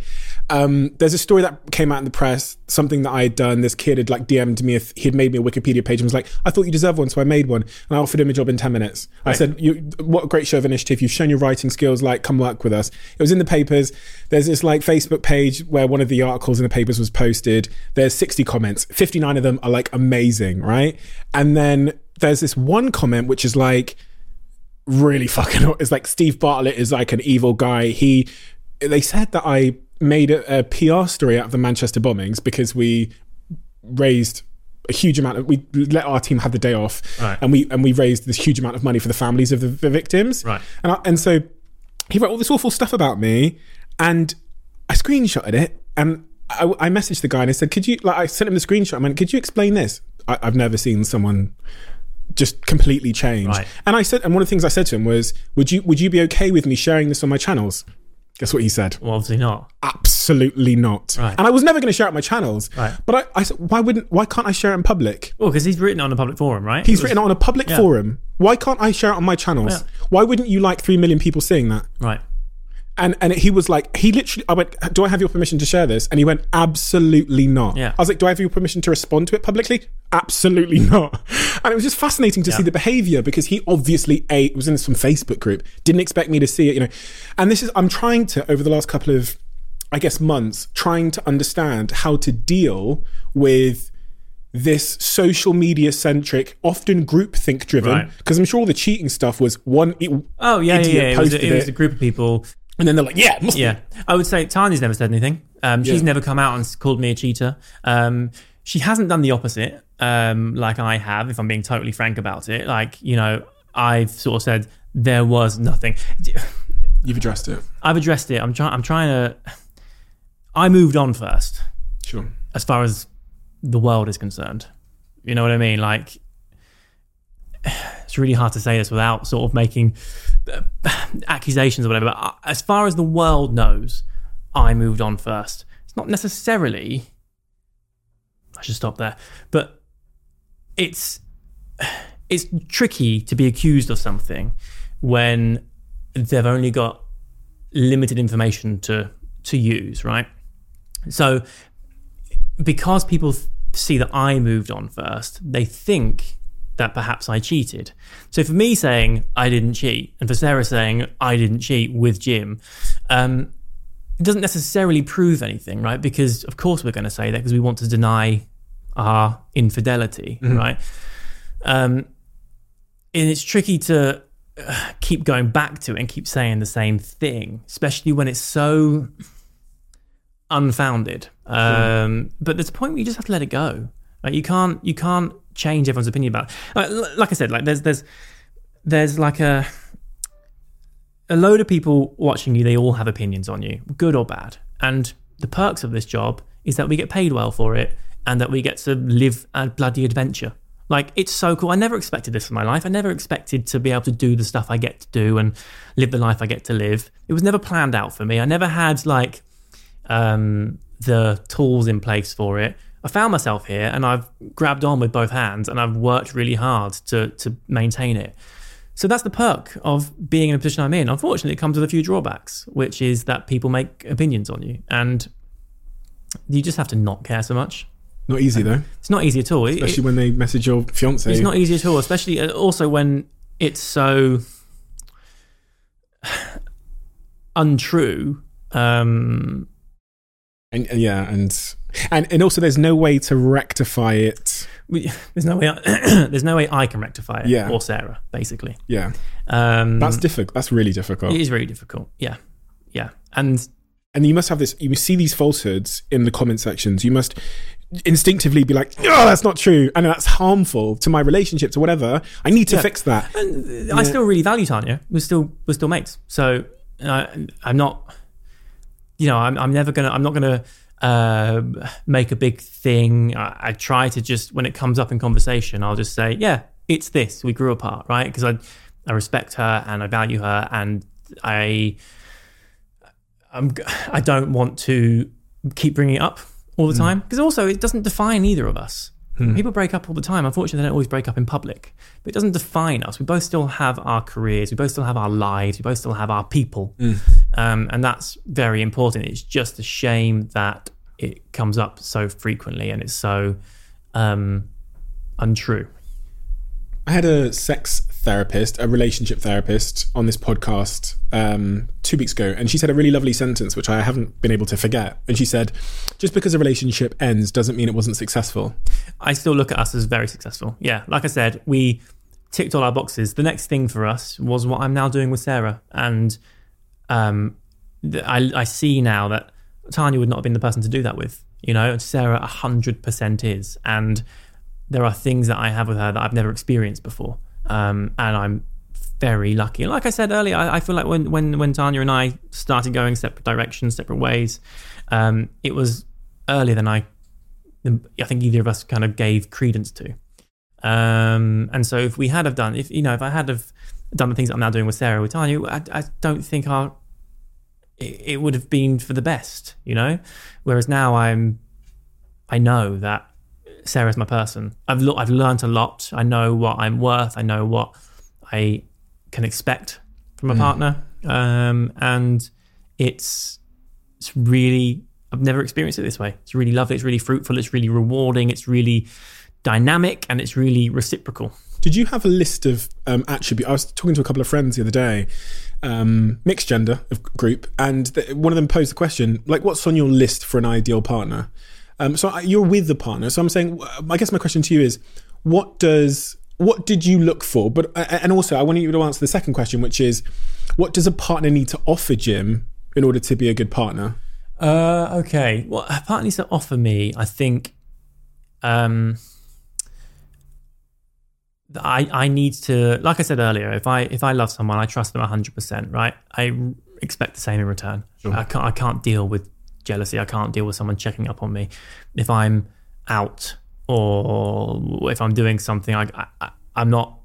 Um, there's a story that came out in the press, something that I had done. This kid had like D M'd me, if he'd made me a Wikipedia page and was like, I thought you deserved one, so I made one. And I offered him a job in ten minutes. Right. I said, you, what a great show of initiative. You've shown your writing skills, like, come work with us. It was in the papers. There's this like Facebook page where one of the articles in the papers was posted. There's sixty comments, fifty-nine of them are like amazing, right? And then there's this one comment which is like really fucking, it's like, Steve Bartlett is like an evil guy. He, they said that I made a, a P R story out of the Manchester bombings because we raised a huge amount of, we let our team have the day off, right. and we and we raised this huge amount of money for the families of the, the victims. Right. And I, and so he wrote all this awful stuff about me, and I screenshotted it, and I, I messaged the guy and I said, could you, like, I sent him the screenshot. I went, could you explain this? I, I've never seen someone just completely change. Right. And I said, and one of the things I said to him was, would you would you be okay with me sharing this on my channels? Guess what he said? Well, obviously not. Absolutely not. Right. And I was never going to share it on my channels. Right. But I, I said, why wouldn't, why can't I share it in public? Well, because he's written it on a public forum, right? He's was, written it on a public yeah. forum. Why can't I share it on my channels? Yeah. Why wouldn't you like three million people seeing that? Right. And and he was like, he literally, I went, do I have your permission to share this? And he went, absolutely not. Yeah. I was like, do I have your permission to respond to it publicly? Absolutely not. And it was just fascinating to yeah. see the behavior, because he obviously, A, was in some Facebook group, didn't expect me to see it, you know. And this is, I'm trying to, over the last couple of, I guess, months, trying to understand how to deal with this social media centric, often groupthink driven, because right. I'm sure all the cheating stuff was one oh yeah, idiot yeah, yeah. It, was a, it was a group of people. And then they're like, yeah, it must yeah. be. I would say Tanya's never said anything. Um, she's yeah. never come out and called me a cheater. Um, she hasn't done the opposite, um, like I have, if I'm being totally frank about it. Like, you know, I've sort of said there was nothing. You've addressed it. I've addressed it. I'm trying. I'm trying to. I moved on first. Sure. As far as the world is concerned, you know what I mean. Like, it's really hard to say this without sort of making accusations or whatever, but as far as the world knows, I moved on first. It's not necessarily, I should stop there, but it's it's tricky to be accused of something when they've only got limited information to to use, right? So because people see that I moved on first, they think that perhaps I cheated. So for me saying I didn't cheat, and for Sarah saying I didn't cheat with Jim, um, it doesn't necessarily prove anything, right? Because of course we're going to say that because we want to deny our infidelity, mm-hmm. right? Um, and it's tricky to uh, keep going back to it and keep saying the same thing, especially when it's so unfounded. Um, sure. But there's a point where you just have to let it go. Like you can't, you can't change everyone's opinion about it. Like I said, like there's there's there's like a a load of people watching you. They all have opinions on you, good or bad. And the perks of this job is that we get paid well for it, and that we get to live a bloody adventure. Like, it's so cool. I never expected this in my life. I never expected to be able to do the stuff I get to do and live the life I get to live. It was never planned out for me. I never had like um, the tools in place for it. I found myself here and I've grabbed on with both hands and I've worked really hard to to maintain it. So that's the perk of being in a position I'm in. Unfortunately, it comes with a few drawbacks, which is that people make opinions on you and you just have to not care so much. Not easy though. It's not easy at all. Especially it, it, when they message your fiancé. It's not easy at all, especially also when it's so untrue. Um, and yeah, and, and and also there's no way to rectify it. We, there's no way. I, there's no way I can rectify it. Yeah. Or Sarah, basically. Yeah. Um, that's difficult. That's really difficult. It is really difficult. Yeah, yeah, and and you must have this. You see these falsehoods in the comment sections. You must instinctively be like, oh, that's not true, and that's harmful to my relationship, to whatever. I need to yeah. fix that. And yeah. I still really value Tanya. We're still we're still mates. So uh, I'm not. You know, I'm, I'm never gonna. I'm not gonna uh, make a big thing. I, I try to just, when it comes up in conversation, I'll just say, yeah, it's this. We grew apart, right? Because I, I respect her and I value her, and I, I'm, I don't want to keep bringing it up all the mm. time. Because also, it doesn't define either of us. Mm. People break up all the time. Unfortunately, they don't always break up in public, but it doesn't define us. We both still have our careers. We both still have our lives. We both still have our people. Mm. Um, and that's very important. It's just a shame that it comes up so frequently and it's so um, untrue. I had a sex therapist, a relationship therapist on this podcast um, two weeks ago, and she said a really lovely sentence, which I haven't been able to forget. And she said, just because a relationship ends doesn't mean it wasn't successful. I still look at us as very successful. Yeah, like I said, we ticked all our boxes. The next thing for us was what I'm now doing with Sarah. And um, I, I see now that Tanya would not have been the person to do that with, you know, and Sarah one hundred percent is. And there are things that I have with her that I've never experienced before. Um, and I'm very lucky. Like I said earlier, I, I feel like when, when, when Tanya and I started going separate directions, separate ways, um, it was earlier than I, I think either of us kind of gave credence to. Um, and so if we had have done, if, you know, if I had have done the things that I'm now doing with Sarah, with Tanya, I, I don't think our, it, it would have been for the best, you know? Whereas now I'm, I know that Sarah's my person. I've lo- I've learned a lot. I know what I'm worth. I know what I can expect from a mm. partner. Um, and it's it's really, I've never experienced it this way. It's really lovely. It's really fruitful. It's really rewarding. It's really dynamic and it's really reciprocal. Did you have a list of um, attributes? I was talking to a couple of friends the other day, um, mixed gender group, and th- one of them posed the question, like, what's on your list for an ideal partner? Um, so you're with the partner. So I'm saying, I guess my question to you is, what does, what did you look for? But, and also I want you to answer the second question, which is, what does a partner need to offer Jim in order to be a good partner? Uh, okay. Well, a partner needs to offer me, I think, um, I, I need to, like I said earlier, if I, if I love someone, I trust them a hundred percent, right? I expect the same in return. Sure. I can't, I can't deal with jealousy. I can't deal with someone checking up on me. If I'm out or if I'm doing something, I, I, I'm not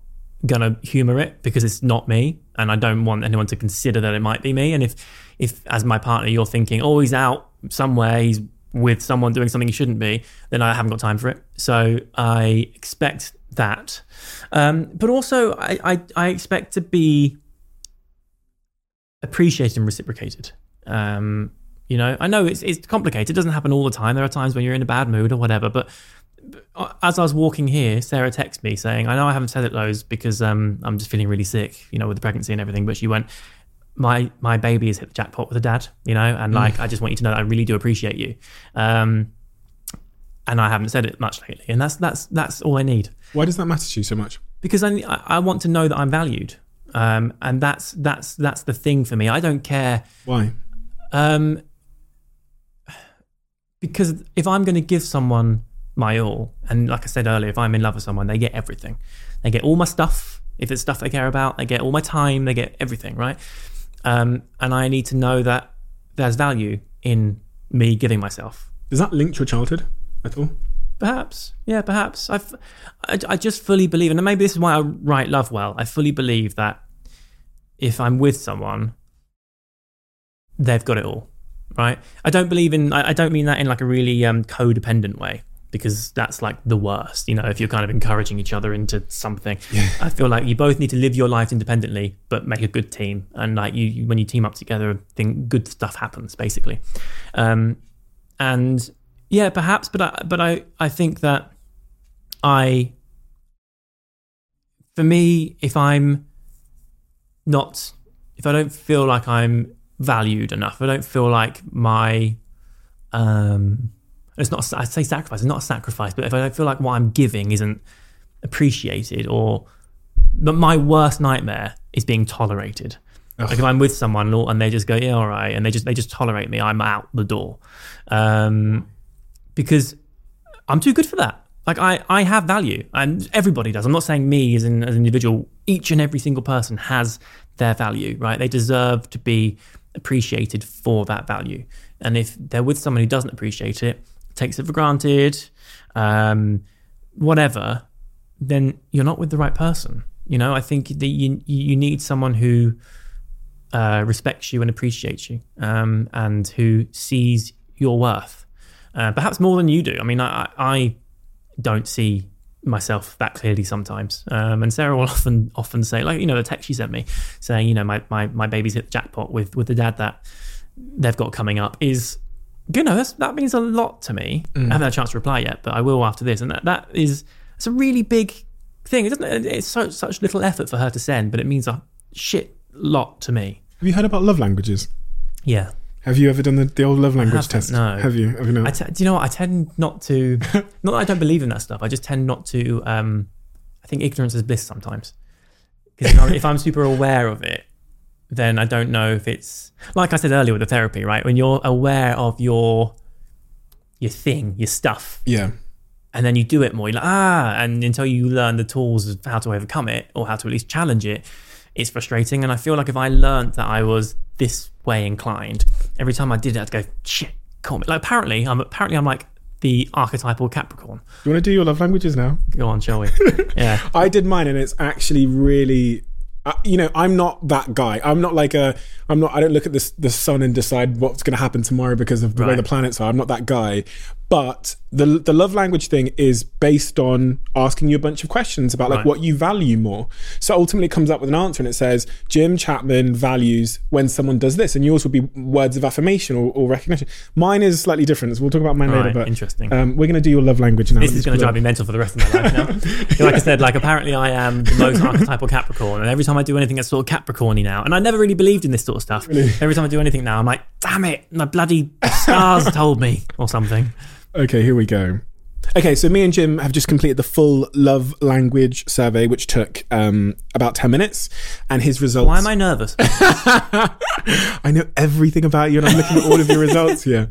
going to humor it because it's not me and I don't want anyone to consider that it might be me. And if, if as my partner you're thinking, oh, he's out somewhere, he's with someone doing something he shouldn't be, then I haven't got time for it. So I expect that. Um, but also I, I, I expect to be appreciated and reciprocated. Um, You know, I know it's it's complicated. It doesn't happen all the time. There are times when you're in a bad mood or whatever. But as I was walking here, Sarah texted me saying, I know I haven't said it loads because um, I'm just feeling really sick, you know, with the pregnancy and everything. But she went, my my baby has hit the jackpot with a dad, you know, and like, mm. I just want you to know that I really do appreciate you. Um, and I haven't said it much lately. And that's that's that's all I need. Why does that matter to you so much? Because I, I want to know that I'm valued. Um, and that's, that's, that's the thing for me. I don't care. Why? Um. Because if I'm going to give someone my all, and like I said earlier, if I'm in love with someone, they get everything. They get all my stuff. If it's stuff they care about, they get all my time. They get everything, right? Um, and I need to know that there's value in me giving myself. Is that linked to your childhood at all? Perhaps. Yeah, perhaps. I've, I, I just fully believe, and maybe this is why I write love well. I fully believe that if I'm with someone, they've got it all. Right. I don't believe in, I don't mean that in like a really um, codependent way, because that's like the worst, you know, if you're kind of encouraging each other into something. Yeah. I feel like you both need to live your lives independently, but make a good team. And like you, you when you team up together, think good stuff happens basically. Um, and yeah, perhaps, but I, but I, I think that I, for me, if I'm not, if I don't feel like I'm valued enough, I don't feel like my, um, it's not, I say sacrifice, it's not a sacrifice, but if I don't feel like what I'm giving isn't appreciated, or but my worst nightmare is being tolerated. Ugh. Like if I'm with someone and they just go, yeah, all right, and they just, they just tolerate me, I'm out the door. Um, because I'm too good for that. Like I, I have value, and everybody does. I'm not saying me as an, as an individual, each and every single person has their value, right? They deserve to be appreciated for that value. And if they're with someone who doesn't appreciate it, takes it for granted, um, whatever, then you're not with the right person. You know, I think that you you need someone who uh, respects you and appreciates you, um, and who sees your worth, uh, perhaps more than you do. I mean, I, I don't see myself that clearly sometimes. Um, and Sarah will often often say, like, you know, the text she sent me saying, you know, my my, my baby's hit the jackpot with, with the dad that they've got coming up is, you know, that's, that means a lot to me. Mm. I haven't had a chance to reply yet, but I will after this. And that, that is, it's a really big thing. It doesn't, it's so, such little effort for her to send, but it means a shit lot to me. Have you heard about love languages? Yeah. Have you ever done the, the old love language test? No. Have you? Have you not? I te- do you know what? I tend not to, not that I don't believe in that stuff. I just tend not to, um, I think ignorance is bliss sometimes. Because you know, if I'm super aware of it, then I don't know if it's, like I said earlier with the therapy, right? When you're aware of your your thing, your stuff. Yeah. And then you do it more, you're like, ah, and until you learn the tools of how to overcome it or how to at least challenge it, it's frustrating. And I feel like if I learned that I was this way inclined, every time I did it, I'd go, shit, call me. Like apparently, I'm apparently I'm like the archetypal Capricorn. Do you want to do your love languages now? Go on, shall we? Yeah. I did mine, and it's actually really... Uh, you know, I'm not that guy. I'm not like a, I'm not, I don't look at this, the sun and decide what's going to happen tomorrow because of the right. way the planets are. I'm not that guy. But the the love language thing is based on asking you a bunch of questions about like right. what you value more. So ultimately it comes up with an answer and it says, Jim Chapman values when someone does this. And yours would be words of affirmation or, or recognition. Mine is slightly different. So we'll talk about mine right. later. But interesting. Um, we're going to do your love language now. This is going to drive me mental for the rest of my life now. Like yeah. I said, like apparently I am the most archetypal Capricorn. And every time I do anything that's sort of Capricorn-y now, and I never really believed in this sort of stuff. Really? Every time I do anything now, I'm like, damn it, my bloody stars told me or something. Okay, here we go. Okay, so me and Jim have just completed the full love language survey, which took um, about ten minutes, and his results... Why am I nervous? I know everything about you, and I'm looking at all of your results here.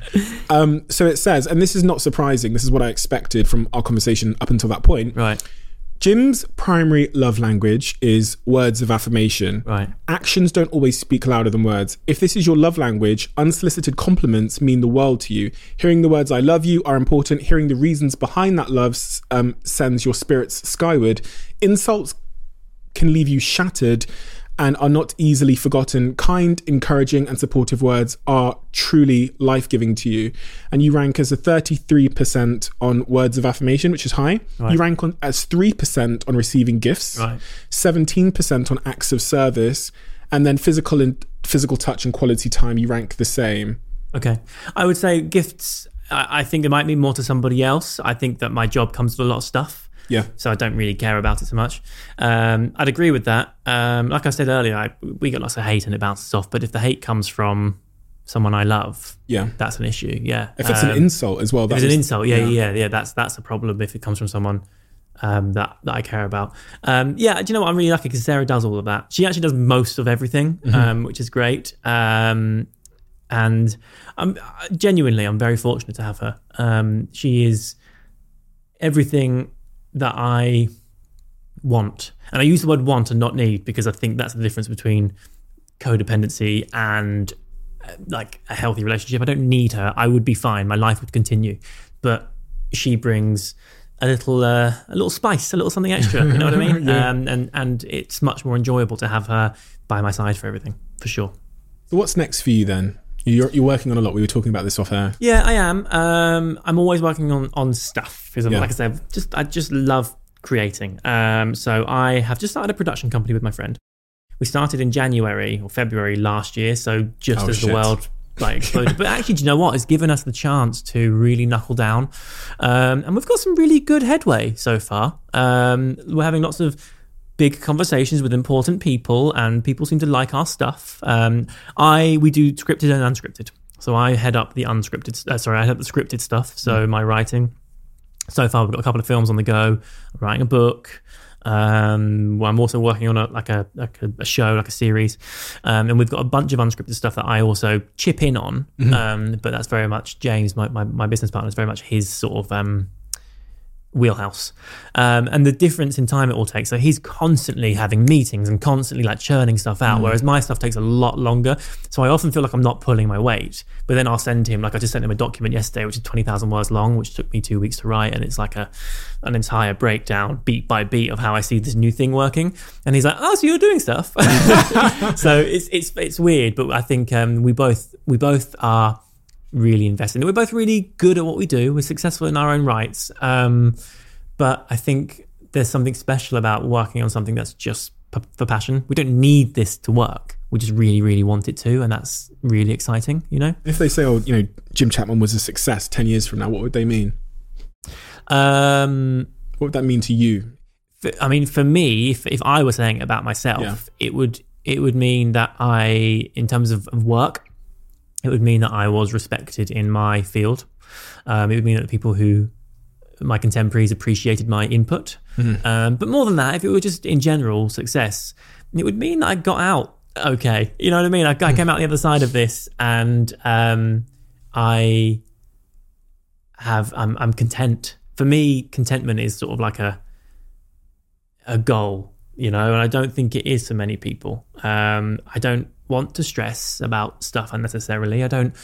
Um, so it says, and this is not surprising, this is what I expected from our conversation up until that point. Right. Jim's primary love language is words of affirmation. Right. Actions don't always speak louder than words. If this is your love language, unsolicited compliments mean the world to you. Hearing the words "I love you" are important. Hearing the reasons behind that love um, sends your spirits skyward. Insults can leave you shattered and are not easily forgotten. Kind, encouraging, and supportive words are truly life-giving to you. And you rank as a thirty-three percent on words of affirmation, which is high. Right. You rank on, as three percent on receiving gifts, right. seventeen percent on acts of service, and then physical and physical touch and quality time, you rank the same. Okay. I would say gifts, I, I think it might mean more to somebody else. I think that my job comes with a lot of stuff. Yeah. So I don't really care about it so much. Um, I'd agree with that. Um, like I said earlier, I, we get lots of hate and it bounces off. But if the hate comes from someone I love, yeah, that's an issue. Yeah. If it's um, an insult as well, that's an insult. Yeah, yeah, yeah, yeah. That's that's a problem if it comes from someone um, that that I care about. Um, yeah. Do you know what? I'm really lucky because Sarah does all of that. She actually does most of everything, mm-hmm. um, which is great. Um, and I'm genuinely, I'm very fortunate to have her. Um, she is everything that I want. And I use the word want and not need because I think that's the difference between codependency and uh, like a healthy relationship. I don't need her. I would be fine. My life would continue. But she brings a little uh, a little spice, a little something extra. You know what I mean? Yeah. um, and, and it's much more enjoyable to have her by my side for everything, for sure. So what's next for you then? You're, you're working on a lot. We were talking about this off air. Yeah, I am. Um, I'm always working on, on stuff. Because yeah. Like I said, just I just love creating. Um, so I have just started a production company with my friend. We started in January or February last year. So just oh, as shit. the world like exploded. But actually, do you know what? It's given us the chance to really knuckle down. Um, and we've got some really good headway so far. Um, we're having lots of big conversations with important people, and people seem to like our stuff. Um, I we do scripted and unscripted, so I head up the unscripted. Uh, sorry, I head up the scripted stuff. So mm. my writing. So far, we've got a couple of films on the go. I'm writing a book. Um, well, I'm also working on a like a like a, a show, like a series, um, and we've got a bunch of unscripted stuff that I also chip in on. Mm-hmm. Um, but that's very much James, my my, my business partner, is very much his sort of. Um, wheelhouse um and the difference in time it all takes. So he's constantly having meetings and constantly like churning stuff out, mm. whereas my stuff takes a lot longer, so I often feel like I'm not pulling my weight. But then I'll send him, like I just sent him a document yesterday which is twenty thousand words long, which took me two weeks to write, and it's like a an entire breakdown beat by beat of how I see this new thing working, and he's like, oh, so you're doing stuff. So it's it's it's weird, but I think um we both we both are really invested. We're both really good at what we do. We're successful in our own rights. Um, but I think there's something special about working on something that's just p- for passion. We don't need this to work. We just really, really want it to. And that's really exciting, you know? If they say, oh, you know, Jim Chapman was a success ten years from now, what would they mean? Um, what would that mean to you? For, I mean, for me, if, if I were saying it about myself, yeah. it would it would mean that I, in terms of, of work, it would mean that I was respected in my field. Um, it would mean that people who, my contemporaries, appreciated my input. Mm-hmm. Um, but more than that, if it were just in general success, it would mean that I got out okay. You know what I mean? I, I came out the other side of this, and um, I have, I'm, I'm content. For me, contentment is sort of like a a goal, you know, and I don't think it is for many people. Um, I don't want to stress about stuff unnecessarily. I don't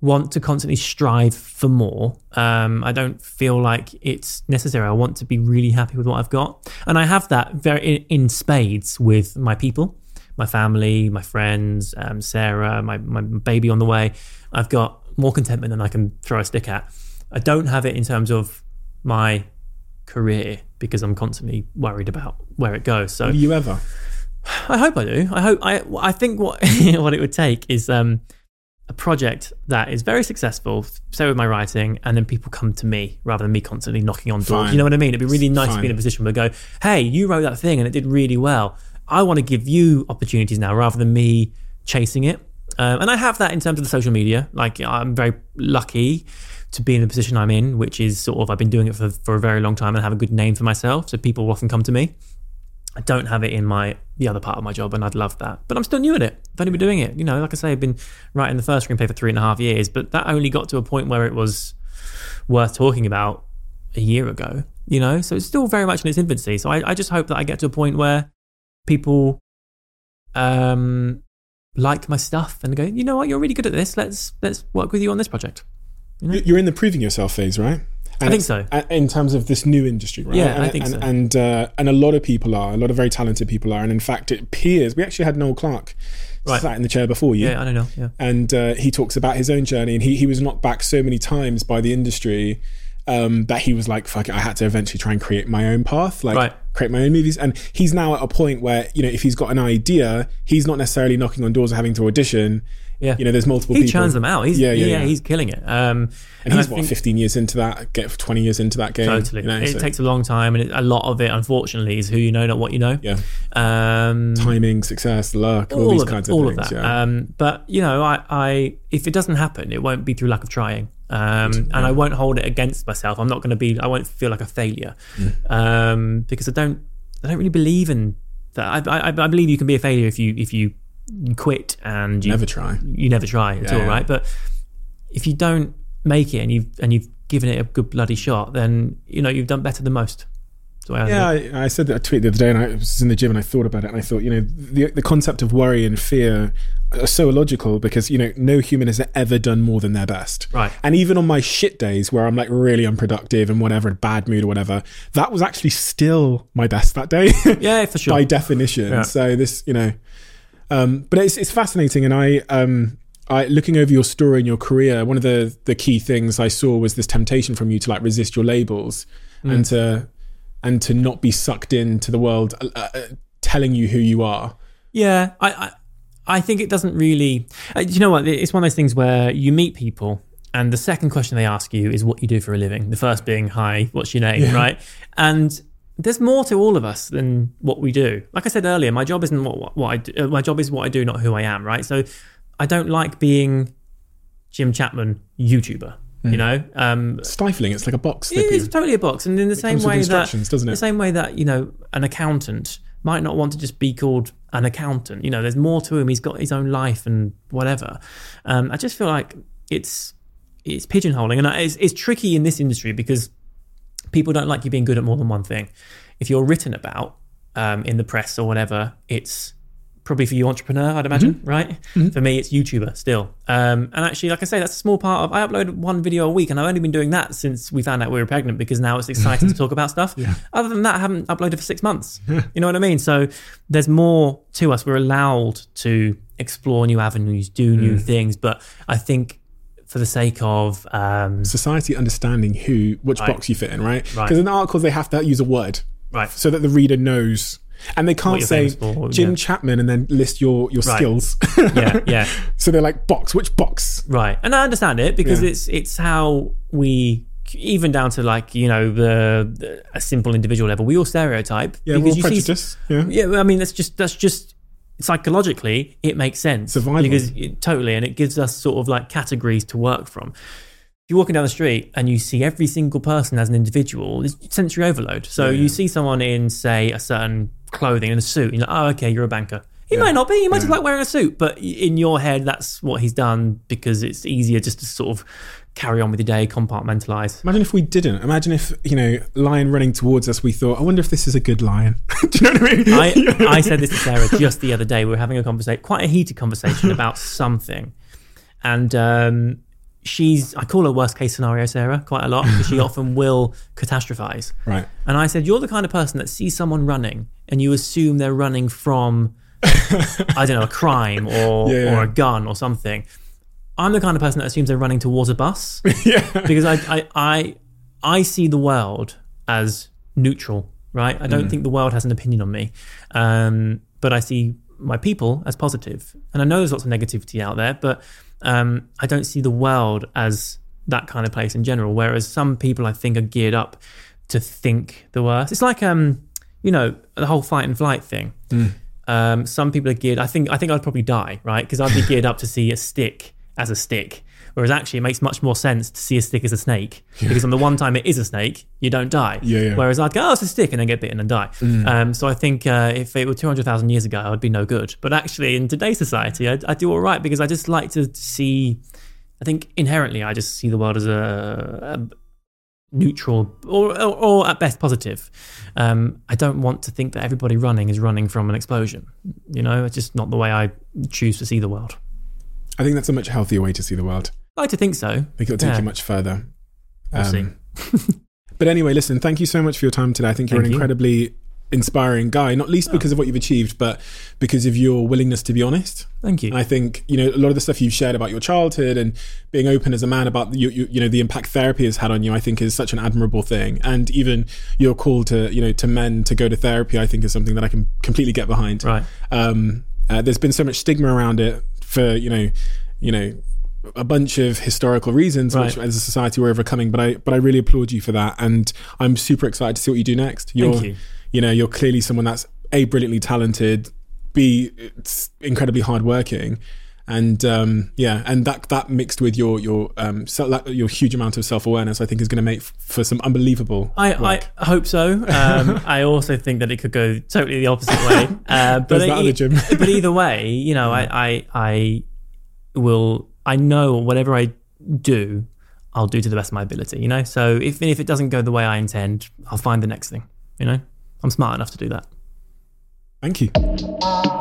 want to constantly strive for more. Um, I don't feel like it's necessary. I want to be really happy with what I've got. And I have that very in, in spades with my people, my family, my friends, um, Sarah, my, my baby on the way. I've got more contentment than I can throw a stick at. I don't have it in terms of my career because I'm constantly worried about where it goes. So, do you ever? I hope I do. I hope I. I think what what it would take is um, a project that is very successful. Say with my writing, and then people come to me rather than me constantly knocking on doors. Fine. You know what I mean? It'd be really nice Fine. to be in a position where I go, "Hey, you wrote that thing and it did really well. I want to give you opportunities now rather than me chasing it." Um, and I have that in terms of the social media. Like, I'm very lucky to be in the position I'm in, which is sort of I've been doing it for for a very long time and have a good name for myself. So people often come to me. I don't have it in my the other part of my job, and I'd love that. But I'm still new at it. I've only been doing it. You know, like I say, I've been writing the first screenplay for three and a half years, but that only got to a point where it was worth talking about a year ago, you know? So it's still very much in its infancy. So I, I just hope that I get to a point where people um, like my stuff and go, you know what, you're really good at this. Let's let's work with you on this project. You know? You're in the proving yourself phase, right? And I think so. In terms of this new industry, right? Yeah, and, I think and, so. And uh, and a lot of people are, a lot of very talented people are. And in fact, it appears, we actually had Noel Clark right. sat in the chair before you. Yeah, I don't know. Yeah. And uh, he talks about his own journey, and he, he was knocked back so many times by the industry um, that he was like, fuck it, I had to eventually try and create my own path, like right. create my own movies. And he's now at a point where, you know, if he's got an idea, he's not necessarily knocking on doors or having to audition. Yeah, you know, there's multiple. He people. churns them out. He's, yeah, yeah, yeah, yeah, he's killing it. Um, and, and he's I what think, fifteen years into that, get twenty years into that game. Totally, you know, it so. takes a long time, and it, a lot of it, unfortunately, is who you know, not what you know. Yeah, um, timing, success, luck, all, all these of kinds it, of all things. All of that. Yeah. Um, but you know, I, I, if it doesn't happen, it won't be through lack of trying, um, yeah. and I won't hold it against myself. I'm not going to be. I won't feel like a failure, mm. um, because I don't. I don't really believe in that. I, I, I believe you can be a failure if you, if you. you quit and you never try you never try at yeah, all yeah. right? But if you don't make it and you've and you've given it a good bloody shot, then you know you've done better than most. So I yeah I, I said that I tweeted the other day, and I was in the gym and I thought about it, and I thought, you know, the the concept of worry and fear are so illogical, because, you know, no human has ever done more than their best, right? And even on my shit days where I'm like really unproductive and whatever, in bad mood or whatever, that was actually still my best that day, yeah, for sure, by definition. Yeah. So this, you know, Um, but it's it's fascinating, and I um, I, looking over your story and your career, one of the the key things I saw was this temptation from you to like resist your labels mm. and to and to not be sucked into the world uh, uh, telling you who you are. Yeah, I I, I think it doesn't really. Uh, you know what? It's one of those things where you meet people, and the second question they ask you is what you do for a living. The first being, "Hi, what's your name?" Yeah. Right? And there's more to all of us than what we do. Like I said earlier, my job isn't what, what I do. My job is what I do, not who I am. Right? So I don't like being Jim Chapman, YouTuber, mm. you know? Um, Stifling, it's like a box. It is totally a box. And in the it same way that, doesn't it? the same way that, you know, an accountant might not want to just be called an accountant. You know, there's more to him. He's got his own life and whatever. Um, I just feel like it's, it's pigeonholing. And it's, it's tricky in this industry because people don't like you being good at more than one thing. If you're written about um, in the press or whatever, it's probably for you entrepreneur, I'd imagine, mm-hmm. right? Mm-hmm. For me, it's YouTuber still. Um, and actually, like I say, that's a small part of, I upload one video a week and I've only been doing that since we found out we were pregnant because now it's exciting to talk about stuff. Yeah. Other than that, I haven't uploaded for six months. Yeah. You know what I mean? So there's more to us. We're allowed to explore new avenues, do new mm. things. But I think for the sake of... Um, society understanding who, which right. box you fit in, right? Because right. in articles, they have to use a word right. so that the reader knows. And they can't say for, Jim yeah. Chapman and then list your, your right. skills. yeah, yeah. So they're like, box, which box? Right. And I understand it because yeah. it's it's how we, even down to like, you know, the, the a simple individual level, we all stereotype. Yeah, we're all prejudice. See, yeah. yeah, I mean, that's just, that's just psychologically, it makes sense. Survival. Because it, totally. And it gives us sort of like categories to work from. If you're walking down the street and you see every single person as an individual, it's sensory overload. So yeah. you see someone in, say, a certain clothing and a suit, and you're like, oh, okay, you're a banker. He yeah. might not be, he might yeah. just like wearing a suit, but in your head, that's what he's done because it's easier just to sort of carry on with your day, compartmentalise. Imagine if we didn't. Imagine if, you know, lion running towards us, we thought, I wonder if this is a good lion. Do you know what I mean? I, I said this to Sarah just the other day. We were having a conversation, quite a heated conversation about something. And, um, she's, I call her worst case scenario Sarah quite a lot because she often will catastrophize. Right. And I said, you're the kind of person that sees someone running and you assume they're running from, I don't know, a crime or, yeah. or a gun or something. I'm the kind of person that assumes they're running towards a bus yeah. because I, I, I, I see the world as neutral, right? I don't mm. think the world has an opinion on me. Um, but I see my people as positive. And I know there's lots of negativity out there, but Um, I don't see the world as that kind of place in general, whereas some people I think are geared up to think the worst. It's like, um, you know, the whole fight and flight thing. Mm. Um, some people are geared, I think I think I'd probably die, right? Because I'd be geared up to see a stick as a stick, whereas actually it makes much more sense to see a stick as a snake yeah. because on the one time it is a snake, you don't die. Yeah, yeah. Whereas I'd go, oh, it's a stick and then get bitten and die. Mm. Um, so I think uh, if it were two hundred thousand years ago, I'd be no good. But actually in today's society, I, I do all right because I just like to see, I think inherently, I just see the world as a, a neutral or, or or at best positive. Um, I don't want to think that everybody running is running from an explosion. You know, it's just not the way I choose to see the world. I think that's a much healthier way to see the world. I like to think so. I think it'll take yeah. you much further. We'll um, see. But anyway, listen, thank you so much for your time today. I think you're thank an you. incredibly inspiring guy, not least oh. because of what you've achieved, but because of your willingness to be honest. Thank you. And I think, you know, a lot of the stuff you've shared about your childhood and being open as a man about, the, you, you, you know, the impact therapy has had on you, I think is such an admirable thing. And even your call to, you know, to men to go to therapy, I think is something that I can completely get behind. Right. Um, uh, there's been so much stigma around it for, you know, you know, a bunch of historical reasons, right. which as a society we're overcoming, but I, but I really applaud you for that. And I'm super excited to see what you do next. You're, Thank you. You know, you're clearly someone that's A, brilliantly talented, B, it's incredibly hardworking. And um, yeah, and that, that mixed with your, your, um, your huge amount of self-awareness, I think is going to make f- for some unbelievable I, I hope so. Um, I also think that it could go totally the opposite way. Uh, but, that it, gym. But either way, you know, I, I, I will, I know whatever I do, I'll do to the best of my ability, you know? So if if it doesn't go the way I intend, I'll find the next thing, you know? I'm smart enough to do that. Thank you.